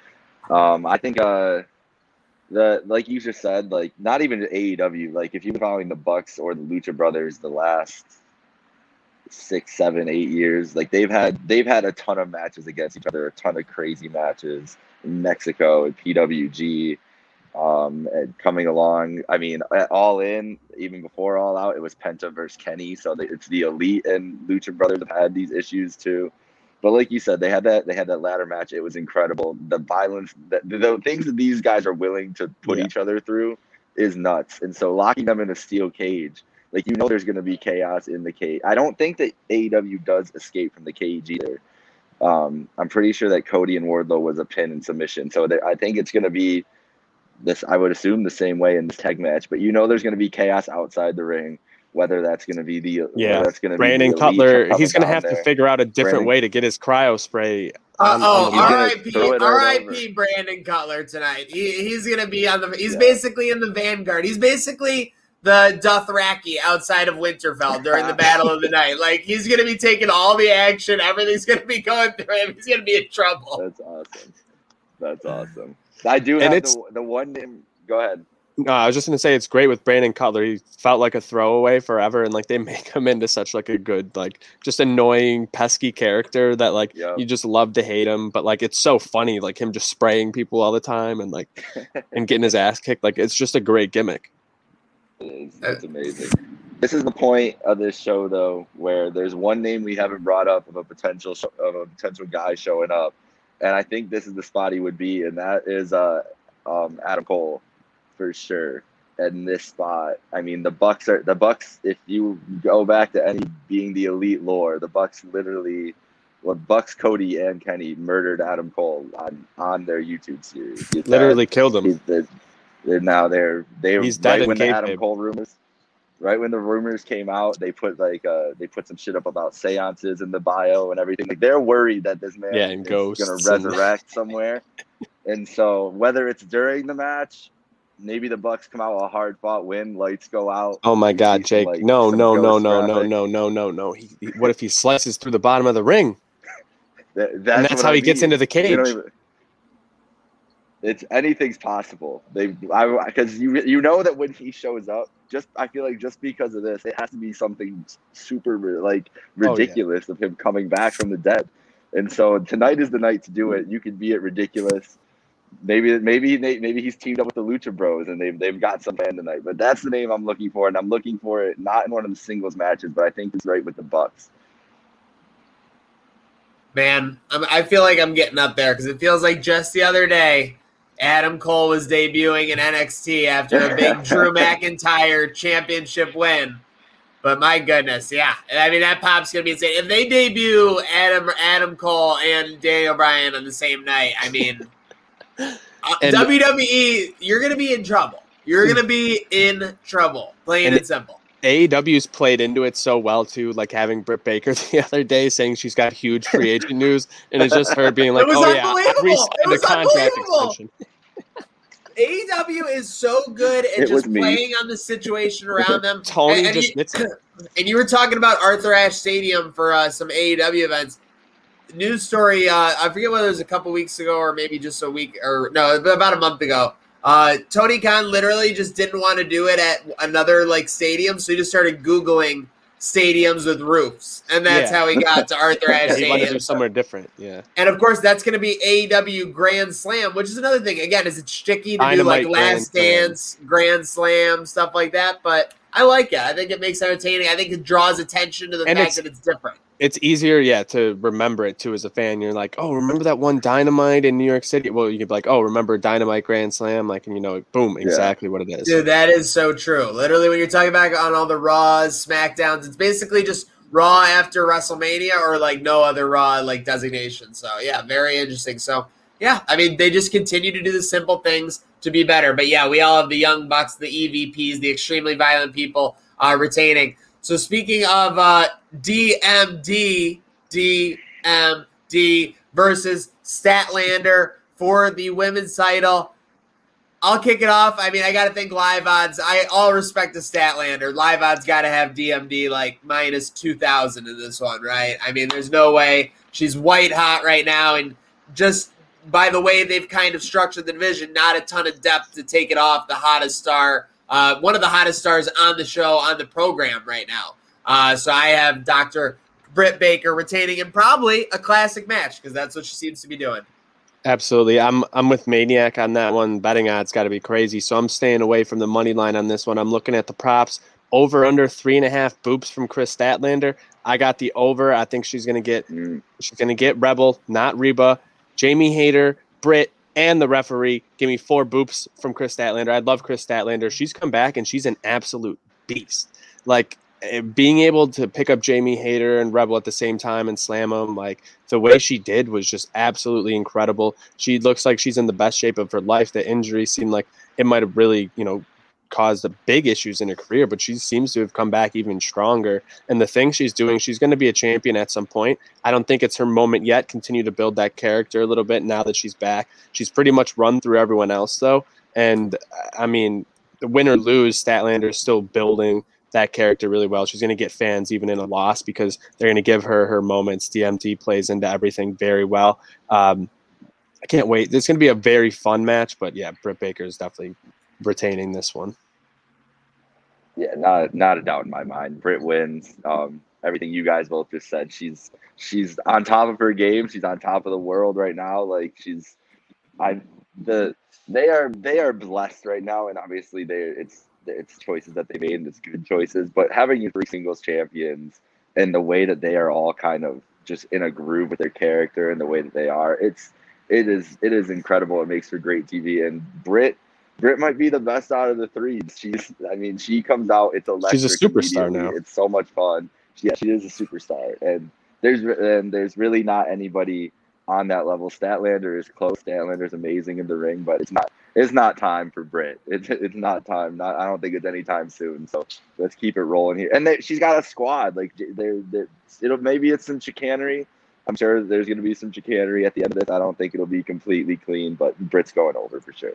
think like you just said, not even AEW, if you've been following the Bucks or the Lucha Brothers the last 6, 7, 8 years, they've had a ton of matches against each other, a ton of crazy matches in Mexico and PWG, and coming along. I mean, at All In, even before All Out, it was Penta versus Kenny. So it's the Elite and Lucha Brothers have had these issues too. But like you said, they had that ladder match. It was incredible. The violence, the things that these guys are willing to put each other through is nuts. And so locking them in a steel cage, there's going to be chaos in the cage. I don't think that AEW does escape from the cage either. I'm pretty sure that Cody and Wardlow was a pin and submission. So I think it's going to be this, I would assume, the same way in this tag match. But there's going to be chaos outside the ring. Whether that's going to be Brandon Cutler, he's going to have to figure out a different way to get his cryo spray. R.I.P. Brandon Cutler tonight. He's going to be basically in the vanguard. He's basically the Dothraki outside of Winterfell during the Battle of the Night. He's going to be taking all the action. Everything's going to be going through him. He's going to be in trouble. That's awesome. I do have the one name. Go ahead. No, I was just going to say it's great with Brandon Cutler. He felt like a throwaway forever, and they make him into such a good, just annoying, pesky character that you just love to hate him. But it's so funny, him just spraying people all the time and and getting his ass kicked. It's just a great gimmick. It's amazing. This is the point of this show, though, where there's one name we haven't brought up of a potential guy showing up, and I think this is the spot he would be, and that is Adam Cole. For sure, in this spot. I mean, the Bucks. If you go back to any being the Elite lore, the Bucks Cody and Kenny murdered Adam Cole on their YouTube series. Literally killed him. He's right dead when the Adam Cole rumors. Right when the rumors came out, they put they put some shit up about seances in the bio and everything. They're worried that this man is going to resurrect somewhere. And so whether it's during the match. Maybe the Bucks come out a hard-fought win. Lights go out. Oh my God, Jake! No! What if he slices through the bottom of the ring? That's how he gets into the cage. It's anything's possible. Because you know that when he shows up, I feel like just because of this, it has to be something super ridiculous of him coming back from the dead. And so tonight is the night to do it. You can be at ridiculous. Maybe he's teamed up with the Lucha Bros and they've got some plan tonight. But that's the name I'm looking for, and I'm looking for it not in one of the singles matches, but I think it's right with the Bucks. Man, I feel like I'm getting up there because it feels like just the other day, Adam Cole was debuting in NXT after a big Drew McIntyre championship win. But my goodness, yeah. I mean, that pop's going to be insane. If they debut Adam Cole and Daniel Bryan on the same night, I mean, WWE, you're going to be in trouble. You're going to be in trouble, plain and simple. AEW's played into it so well, too, like having Britt Baker the other day saying she's got huge free agent news, and it's just her being like, oh, yeah, we signed a contract extension. AEW is so good at just playing on the situation around them. Tony just hits it. And you were talking about Arthur Ashe Stadium for some AEW events. News story, I forget whether it was a couple weeks ago or maybe just a week or no, about a month ago. Tony Khan literally just didn't want to do it at another stadium, so he just started Googling stadiums with roofs, and that's how he got to Arthur Ashe Stadium. He wanted to do somewhere different, and of course that's going to be AEW Grand Slam, which is another thing. Again, is it tricky to do Last Dance, Grand Slam, stuff like that, but I like it. I think it makes it entertaining. I think it draws attention to the fact that it's different. It's easier, to remember it, too, as a fan. You're like, oh, remember that one Dynamite in New York City? Well, you could be like, oh, remember Dynamite Grand Slam? And boom, exactly what it is. Dude, that is so true. Literally, when you're talking about on all the Raws, SmackDowns, it's basically just Raw after WrestleMania or, no other Raw, designation. So, very interesting. So, they just continue to do the simple things to be better. But, we all have the Young Bucks, the EVPs, the extremely violent people retaining. So speaking of DMD versus Statlander for the women's title, I'll kick it off. I mean, I got to think live odds. I all respect to Statlander. Live odds got to have DMD minus 2,000 in this one, right? I mean, there's no way. She's white hot right now. And just by the way they've kind of structured the division, not a ton of depth to take it off the hottest star. One of the hottest stars on the show, on the program right now. So I have Dr. Britt Baker retaining in probably a classic match because that's what she seems to be doing. Absolutely. I'm with Maniac on that one. Betting odds got to be crazy. So I'm staying away from the money line on this one. I'm looking at the props. Over under 3.5 boops from Chris Statlander. I got the over. I think she's going to get Rebel, not Reba, Jamie Hayter, Britt, and the referee. Give me 4 boops from Chris Statlander. I love Chris Statlander. She's come back, and she's an absolute beast. Being able to pick up Jamie Hayter and Rebel at the same time and slam them, the way she did was just absolutely incredible. She looks like she's in the best shape of her life. The injury seemed like it might have really, caused big issues in her career, but she seems to have come back even stronger. And the thing she's doing, she's going to be a champion at some point. I don't think it's her moment yet. Continue to build that character a little bit now that she's back. She's pretty much run through everyone else, though. And, I mean, win or lose, Statlander is still building that character really well. She's going to get fans even in a loss because they're going to give her her moments. DMT plays into everything very well. I can't wait. It's going to be a very fun match, but, Britt Baker is definitely retaining this one. Yeah, not a doubt in my mind. Britt wins. Everything you guys both just said. She's on top of her game. She's on top of the world right now. They are blessed right now, and obviously it's choices that they made, and it's good choices. But having your 3 singles champions and the way that they are all kind of just in a groove with their character and the way that they are, it is incredible. It makes for great TV. And Britt might be the best out of the 3. She comes out. It's electric. She's a superstar now. It's so much fun. She is a superstar, and there's really not anybody on that level. Statlander is close. Statlander's amazing in the ring, but it's not time for Britt. It's not time. I don't think it's any time soon. So let's keep it rolling here. And she's got a squad. Maybe it's some chicanery. I'm sure there's going to be some chicanery at the end of this. I don't think it'll be completely clean, but Britt's going over for sure.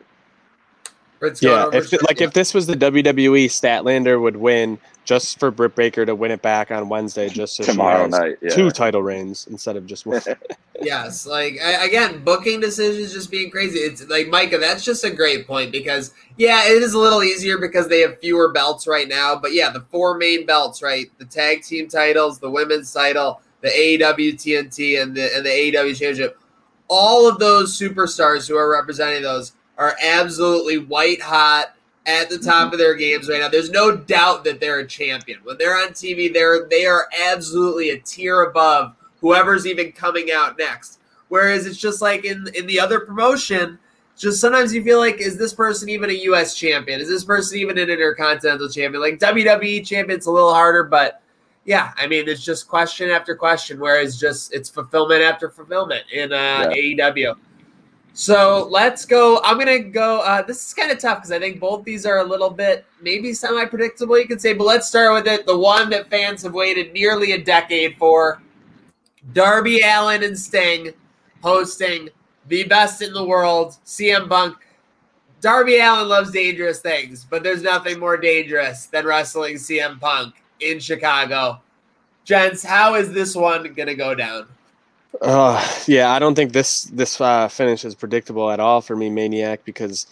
Yeah, if this was the WWE, Statlander would win just for Britt Baker to win it back on Wednesday, just so she has two title reigns instead of just one. Yes, again, booking decisions just being crazy. It's like, Micah, that's just a great point because, yeah, it is a little easier because they have fewer belts right now. But, yeah, the four main belts, right, the tag team titles, the women's title, the AEW TNT, and the AEW Championship, all of those superstars who are representing those are absolutely white hot at the top of their games right now. There's no doubt that they're a champion. When they're on TV, they are absolutely a tier above whoever's even coming out next. Whereas it's just like in the other promotion, just sometimes you feel like, is this person even a U.S. champion? Is this person even an Intercontinental champion? Like WWE champion, it's a little harder, but yeah, I mean, it's just question after question, whereas just it's fulfillment after fulfillment in AEW. So let's go. I'm going to go. This is kind of tough because I think both these are a little bit maybe semi-predictable, you could say, but let's start with it. The one that fans have waited nearly a decade for, Darby Allin and Sting hosting the best in the world, CM Punk. Darby Allin loves dangerous things, but there's nothing more dangerous than wrestling CM Punk in Chicago. Gents, how is this one going to go down? I don't think this finish is predictable at all for me, Maniac, because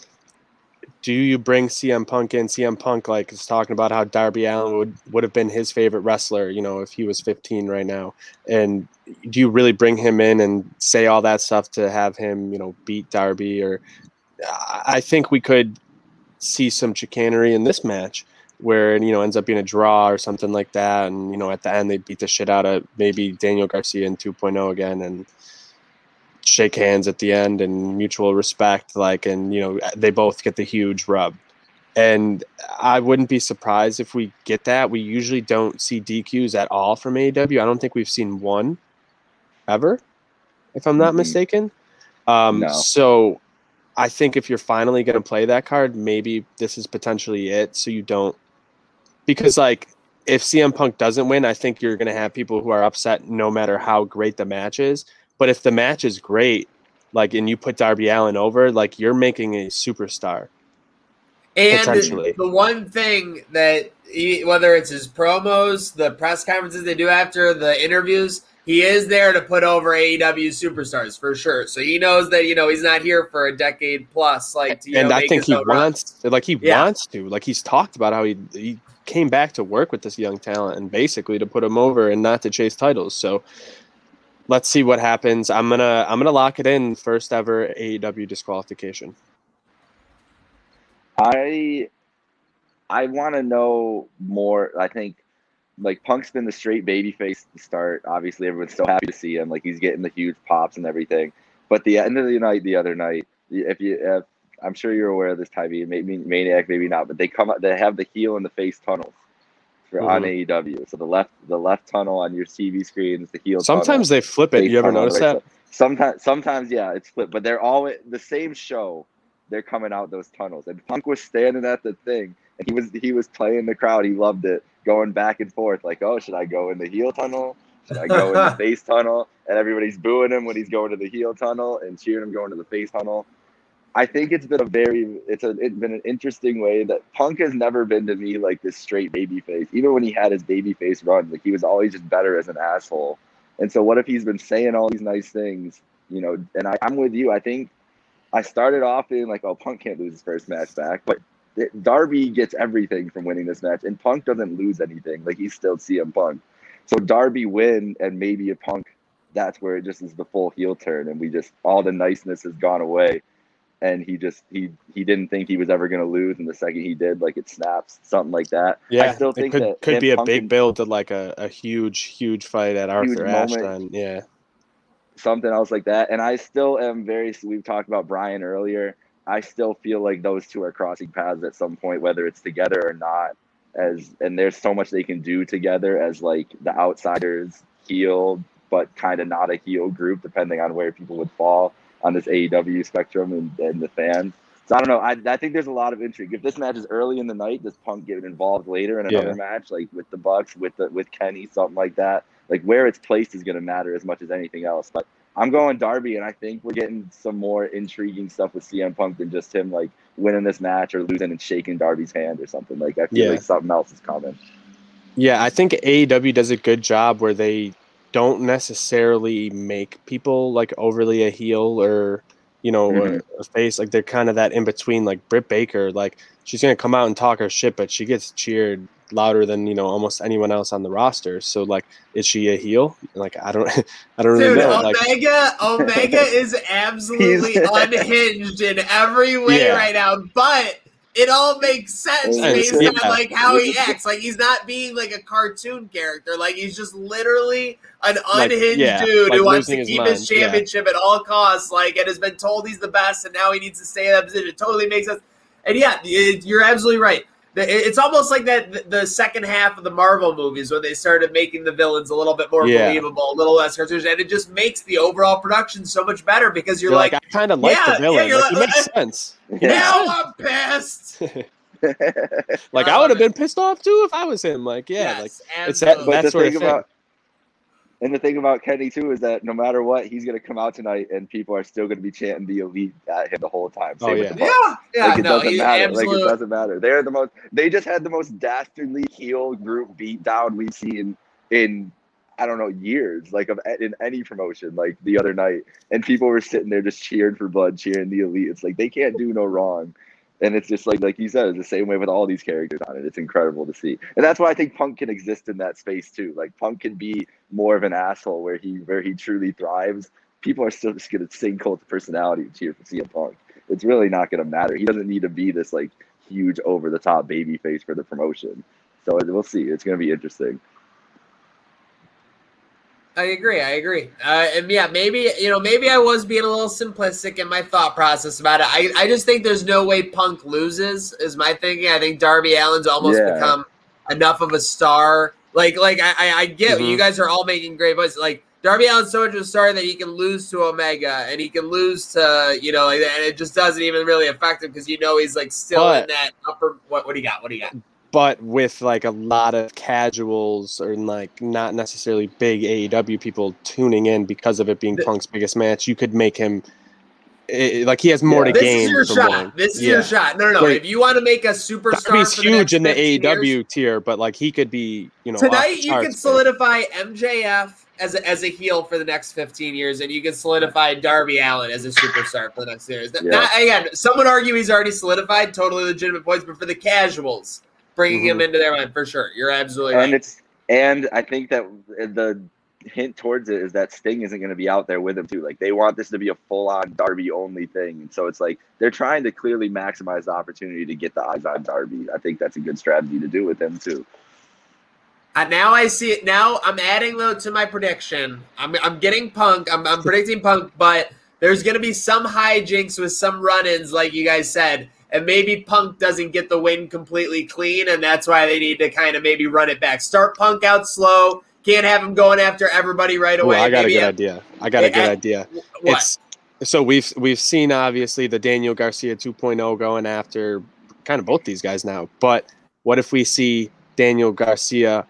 do you bring CM Punk in? CM Punk, is talking about how Darby Allin would have been his favorite wrestler, if he was 15 right now. And do you really bring him in and say all that stuff to have him, beat Darby? Or I think we could see some chicanery in this match where ends up being a draw or something like that, and at the end they beat the shit out of maybe Daniel Garcia in 2.0 again and shake hands at the end and mutual respect, and they both get the huge rub. And I wouldn't be surprised if we get that. We usually don't see DQs at all from AEW. I don't think we've seen one ever, if I'm not mistaken. So I think if you're finally going to play that card, maybe this is potentially it, so you don't. Because, if CM Punk doesn't win, I think you're going to have people who are upset no matter how great the match is. But if the match is great, and you put Darby Allin over, you're making a superstar. And the one thing that, whether it's his promos, the press conferences they do after, the interviews, he is there to put over AEW superstars for sure. So he knows that, he's not here for a decade plus. I think he wants, wants to. He's talked about how he came back to work with this young talent and basically to put him over and not to chase titles. So let's see what happens. I'm gonna lock it in, first ever AEW disqualification. I want to know more. I think. Punk's been the straight baby face to start. Obviously, everyone's so happy to see him. He's getting the huge pops and everything. But the end of the night, the other night, if I'm sure you're aware of this, Ty B, maybe Maniac, maybe not, but they have the heel and the face tunnels on AEW. So the left tunnel on your TV screen is the heel. Sometimes tunnel. They flip it. You ever notice that? Sometimes, yeah, it's flipped. But they're always the same show. They're coming out those tunnels, and Punk was standing at the thing. He was playing the crowd. He loved it, going back and forth. Should I go in the heel tunnel? Should I go in the face tunnel? And everybody's booing him when he's going to the heel tunnel and cheering him going to the face tunnel. I think it's been an interesting way that Punk has never been to me this straight baby face. Even when he had his baby face run, he was always just better as an asshole. And so what if he's been saying all these nice things, and I'm with you. I think I started off being Punk can't lose his first match back, but Darby gets everything from winning this match, and Punk doesn't lose anything. He's still CM Punk. So Darby win, and maybe a Punk, that's where it just is the full heel turn, and we just all the niceness has gone away, and he didn't think he was ever going to lose, and the second he did, it snaps, something like that. Yeah, I still think it could be a Punk big build to a huge fight at Arthur Ashe. Yeah, something else like that. And I still am we've talked about Bryan earlier. I still feel those two are crossing paths at some point, whether it's together or not. And there's so much they can do together as the outsiders heel, but kind of not a heel group, depending on where people would fall on this AEW spectrum and the fans. So I don't know. I think there's a lot of intrigue. If this match is early in the night, does Punk get involved later in another match, with the Bucks, with Kenny, something like that? Where it's placed is going to matter as much as anything else. But I'm going Darby, and I think we're getting some more intriguing stuff with CM Punk than just him, like, winning this match or losing and shaking Darby's hand or something. Like, I feel like something else is coming. Yeah, I think AEW does a good job where they don't necessarily make people, like, overly a heel or, you know, a face. Like, they're kind of that in between. Like, Britt Baker, like, she's going to come out and talk her shit, but she gets cheered louder than, you know, almost anyone else on the roster. So, like, is she a heel? Like, I don't really know. Omega is absolutely unhinged in every way right now, but it all makes sense based on, like, how he acts. Like, he's not being, like, a cartoon character. Like, he's just literally an unhinged dude who wants to keep his championship at all costs, like, and has been told he's the best, and now he needs to stay in that position. It totally makes sense. And, you're absolutely right. It's almost like that the second half of the Marvel movies when they started making the villains a little bit more believable, a little less cartoonish, and it just makes the overall production so much better because you're like I kind of like the villain. Yeah, like, it makes sense. Now I'm pissed. Like, I would have been pissed off too if I was him. Like, it's that. But the thing about Kenny too is that no matter what, he's going to come out tonight, and people are still going to be chanting the elite at him the whole time. It doesn't matter. They're the most. They just had the most dastardly heel group beatdown we've seen in I don't know years, like in any promotion. Like the other night, and people were sitting there just cheering for blood, cheering the elite. It's like they can't do no wrong. And it's just like you said, it's the same way with all these characters on it. It's incredible to see. And that's why I think Punk can exist in that space too. Like Punk can be more of an asshole where he truly thrives. People are still just gonna sing cult personality and cheer for CM Punk. It's really not gonna matter. He doesn't need to be this like huge over the top baby face for the promotion. So we'll see. It's gonna be interesting. I agree. And maybe I was being a little simplistic in my thought process about it. I just think there's no way Punk loses is my thinking. I think Darby Allin's almost become enough of a star. Like I get you guys are all making great voices. Like Darby Allin's so much of a star that he can lose to Omega and he can lose to, and it just doesn't even really affect him because, he's like still in that upper, what do you got? But with like a lot of casuals or like not necessarily big AEW people tuning in because of it being Punk's biggest match, you could make him like he has more to gain. This is your shot. No. If you want to make a superstar, Darby's huge in the AEW tier, but like he could be, tonight you can solidify MJF as a heel for the next 15 years, and you can solidify Darby Allin as a superstar for the next years. Some would argue he's already solidified, totally legitimate points, but for the casuals. Bringing him into their mind for sure. You're absolutely right. And I think that the hint towards it is that Sting isn't going to be out there with him too. Like they want this to be a full-on Darby only thing, and so it's like they're trying to clearly maximize the opportunity to get the eyes on Darby. I think that's a good strategy to do with him too. Now I see it. Now I'm adding though to my prediction. I'm getting Punk. I'm predicting Punk, but there's going to be some hijinks with some run-ins, like you guys said. And maybe Punk doesn't get the win completely clean, and that's why they need to kind of maybe run it back. Start Punk out slow. Can't have him going after everybody right away. Well, I got a good idea. What? So we've seen, obviously, the Daniel Garcia 2.0 going after kind of both these guys now. But what if we see Daniel Garcia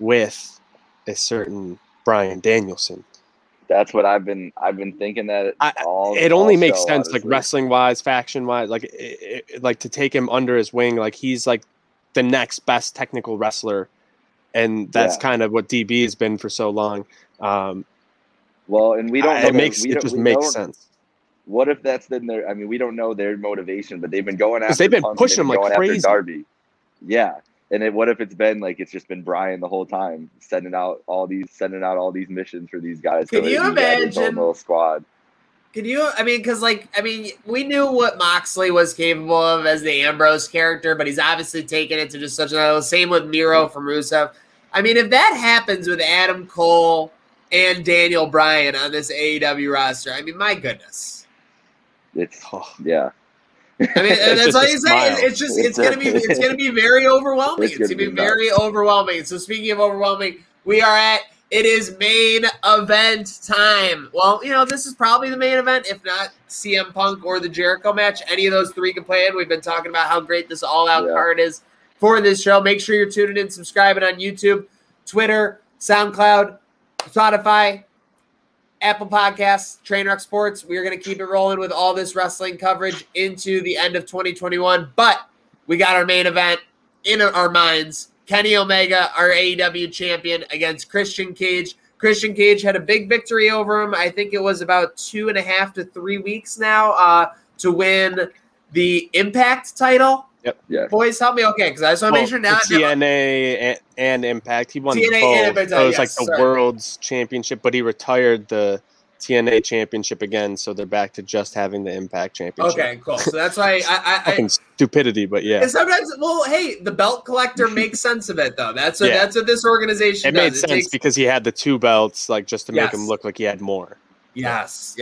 with a certain Bryan Danielson? That's what I've been thinking that all. It only makes sense, honestly. Like wrestling wise, faction wise, like like to take him under his wing, like he's like the next best technical wrestler, and that's kind of what DB has been for so long. And we don't. It just makes sense. What if that's then their? I mean, we don't know their motivation, but they've been going after. They've been pushing him like crazy. Darby. Yeah. And then what if it's been like it's just been Bryan the whole time sending out all these missions for these guys? Can you imagine little squad? Can you? I mean, because we knew what Moxley was capable of as the Ambrose character, but he's obviously taken it to just such another. Same with Miro from Rusev. I mean, if that happens with Adam Cole and Daniel Bryan on this AEW roster, I mean, my goodness, I mean, that's all you say. It's gonna be very overwhelming. It's gonna be very overwhelming. So speaking of overwhelming, it is main event time. Well, this is probably the main event, if not CM Punk or the Jericho match. Any of those three can play in. We've been talking about how great this all-out card is for this show. Make sure you're tuning in, subscribing on YouTube, Twitter, SoundCloud, Spotify. Apple Podcasts, Trainwreck Sports. We are going to keep it rolling with all this wrestling coverage into the end of 2021. But we got our main event in our minds. Kenny Omega, our AEW champion, against Christian Cage. Christian Cage had a big victory over him. I think it was about 2.5 to 3 weeks now to win the Impact title. Yep. Yeah. Boys, help me. Okay, because I just want to make sure now. TNA and Impact. He won TNA both. And Impact, so it was World's Championship, but he retired the TNA Championship again, so they're back to just having the Impact Championship. Okay, cool. So that's why I fucking stupidity, but yeah. And sometimes, well, hey, the belt collector makes sense of it, though. That's what this organization does. It made sense because he had the two belts, just to make him look like he had more. Yes.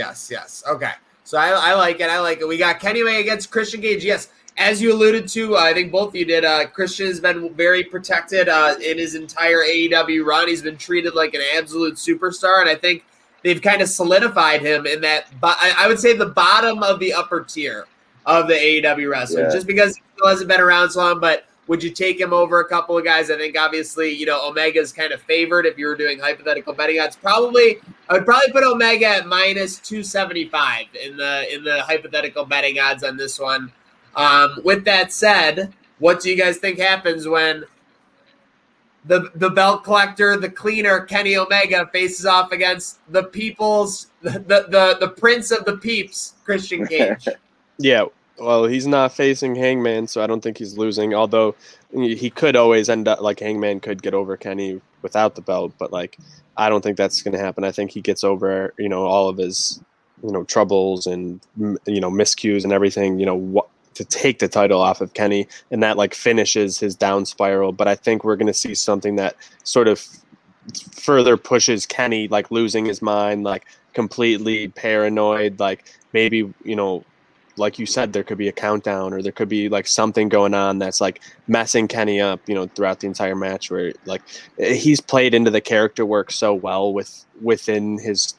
Okay. So I like it. We got Kenny Omega against Christian Cage. Yes. As you alluded to, I think both of you did, Christian has been very protected in his entire AEW run. He's been treated like an absolute superstar, and I think they've kind of solidified him in that, I would say, the bottom of the upper tier of the AEW wrestler, just because he still hasn't been around so long. But would you take him over a couple of guys? I think, obviously, Omega's kind of favored if you were doing hypothetical betting odds. I would probably put Omega at minus 275 in the hypothetical betting odds on this one. With that said, what do you guys think happens when the belt collector, the cleaner, Kenny Omega, faces off against the people's, the prince of the peeps, Christian Cage? Yeah, well, he's not facing Hangman, so I don't think he's losing, although he could always end up, Hangman could get over Kenny without the belt, but, I don't think that's going to happen. I think he gets over, all of his, troubles and, miscues and everything, to take the title off of Kenny, and that finishes his down spiral. But I think we're going to see something that sort of further pushes Kenny, losing his mind, completely paranoid. Maybe, like you said, there could be a countdown, or there could be something going on that's messing Kenny up, throughout the entire match, where he's played into the character work so well within his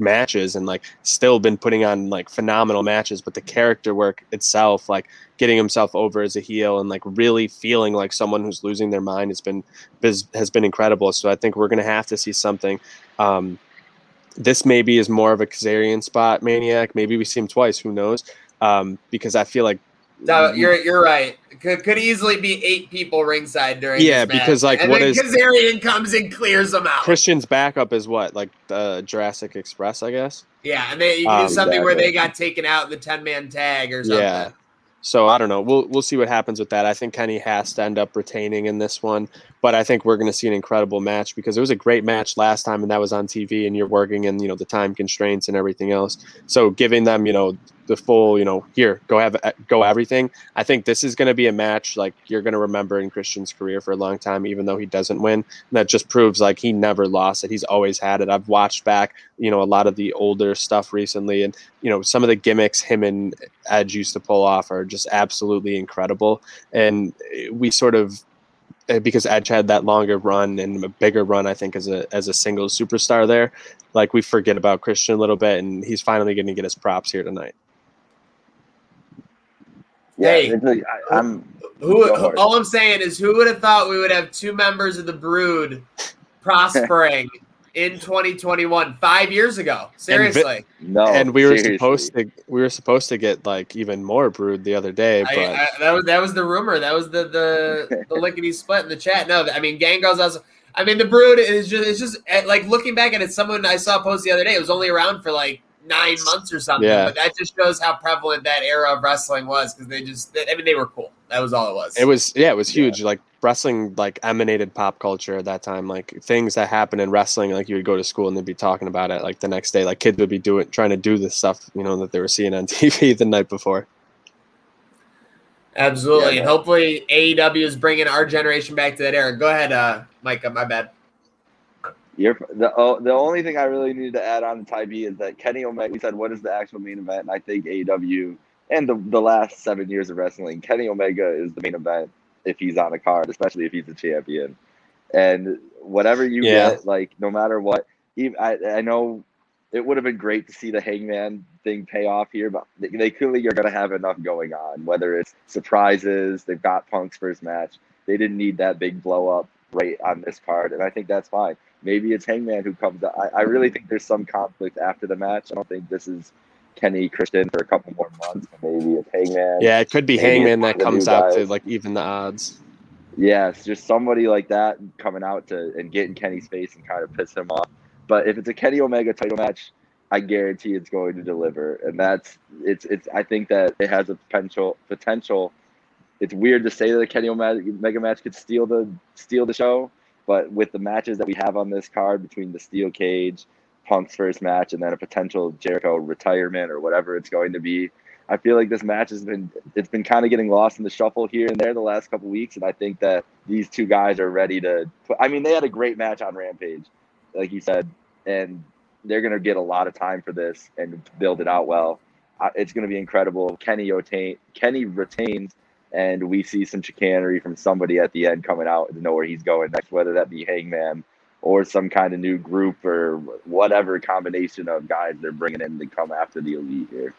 matches, and still been putting on phenomenal matches, but the character work itself, getting himself over as a heel and really feeling like someone who's losing their mind has been incredible. So I think we're going to have to see something. This maybe is more of a Kazarian spot maniac. Maybe we see him twice. Who knows? Because I feel like, no, you're right. Could easily be 8 people ringside during this match. Because and what then is Kazarian comes and clears them out. Christian's backup is what, the Jurassic Express, I guess. Yeah, and they do something where they got taken out in the 10-man tag or something. Yeah. So I don't know. We'll see what happens with that. I think Kenny has to end up retaining in this one, but I think we're going to see an incredible match, because it was a great match last time, and that was on TV, and you're working in, the time constraints and everything else. So giving them, the full, here, go everything. I think this is going to be a match you're going to remember in Christian's career for a long time, even though he doesn't win. And that just proves he never lost it. He's always had it. I've watched back, a lot of the older stuff recently, and some of the gimmicks him and Edge used to pull off are just absolutely incredible. And we sort of, because Edge had that longer run and a bigger run, I think, as a single superstar there, we forget about Christian a little bit, and he's finally going to get his props here tonight. Yeah, hey, all I'm saying is, who would have thought we would have two members of the Brood prospering in 2021, 5 years ago? Seriously. We were supposed to get even more Brood the other day, but that was the rumor. That was the lickety split in the chat. No, I mean, Gangrel's also. I mean, the Brood is just looking back at it. Someone I saw a post the other day. It was only around for 9 months or something, but that just shows how prevalent that era of wrestling was, because they were cool. That was all it was. It was huge. Wrestling emanated pop culture at that time. Things that happened in wrestling, you would go to school and they'd be talking about it the next day. Kids would be trying to do this stuff that they were seeing on TV the night before. Absolutely. Yeah. And hopefully AEW is bringing our generation back to that era. Go ahead, Micah, my bad. The only thing I really needed to add on to Ty B is that Kenny Omega, we said, what is the actual main event? And I think AEW and the last 7 years of wrestling, Kenny Omega is the main event if he's on a card, especially if he's the champion. And whatever you get, no matter what, even, I know it would have been great to see the Hangman thing pay off here, but they clearly are going to have enough going on, whether it's surprises, they've got Punk's first match. They didn't need that big blow up right on this card, and I think that's fine. Maybe it's Hangman who comes out. I really think there's some conflict after the match. I don't think this is Kenny Christian for a couple more months. Maybe it's Hangman. Yeah, it could be Hangman that comes out to like even the odds. Yeah, it's just somebody like that coming out to and get in Kenny's face and kind of piss him off. But if it's a Kenny Omega title match, I guarantee it's going to deliver. And that's it's. I think that it has a potential. It's weird to say that a Kenny Omega match could steal the show, but with the matches that we have on this card between the steel cage, Punk's first match, and then a potential Jericho retirement or whatever it's going to be, I feel like this match has been kind of getting lost in the shuffle here and there the last couple of weeks, and I think that these two guys are ready to. I mean, they had a great match on Rampage, like you said, and they're going to get a lot of time for this and build it out well. It's going to be incredible. Kenny retains, and we see some chicanery from somebody at the end coming out to know where he's going next, whether that be Hangman or some kind of new group or whatever combination of guys they're bringing in to come after the Elite here.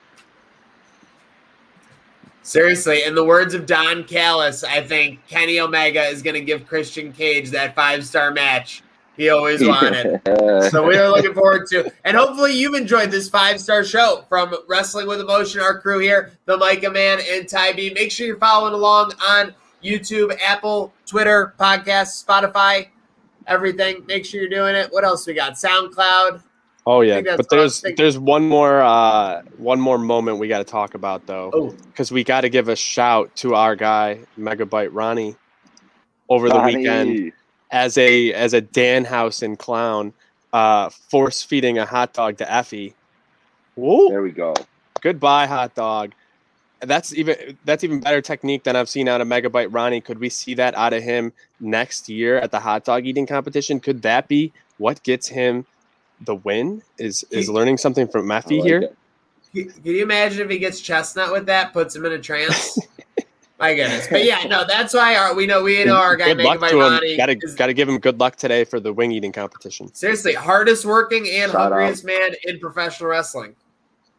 Seriously, in the words of Don Callis, I think Kenny Omega is going to give Christian Cage that 5-star match he always wanted. So we are looking forward to, and hopefully you've enjoyed this 5-star show from Wrestling with Emotion. Our crew here, the Micah Man and Ty B. Make sure you're following along on YouTube, Apple, Twitter, podcasts, Spotify, everything. Make sure you're doing it. What else we got? SoundCloud. Oh yeah, but there's one more moment we got to talk about though, because we got to give a shout to our guy Megabyte Ronnie over the weekend as a Danhausen clown, force feeding a hot dog to Effie. Woo! There we go. Goodbye hot dog. That's even better technique than I've seen out of Megabyte Ronnie. Could we see that out of him next year at the hot dog eating competition? Could that be what gets him the win, is learning something from Maffey like here. Can you imagine if he gets Chestnut with that, puts him in a trance? My goodness. But yeah, no, that's why we know our guy Megabyte Ronnie. Gotta give him good luck today for the wing eating competition. Seriously, hardest working and hungriest man in professional wrestling.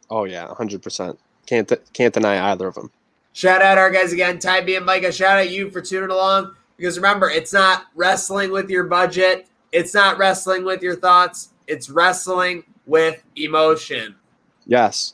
Oh yeah, 100%. Can't deny either of them. Shout out our guys again, Ty B and Micah. Shout out you for tuning along, because remember, it's not wrestling with your budget. It's not wrestling with your thoughts. It's wrestling with emotion. Yes.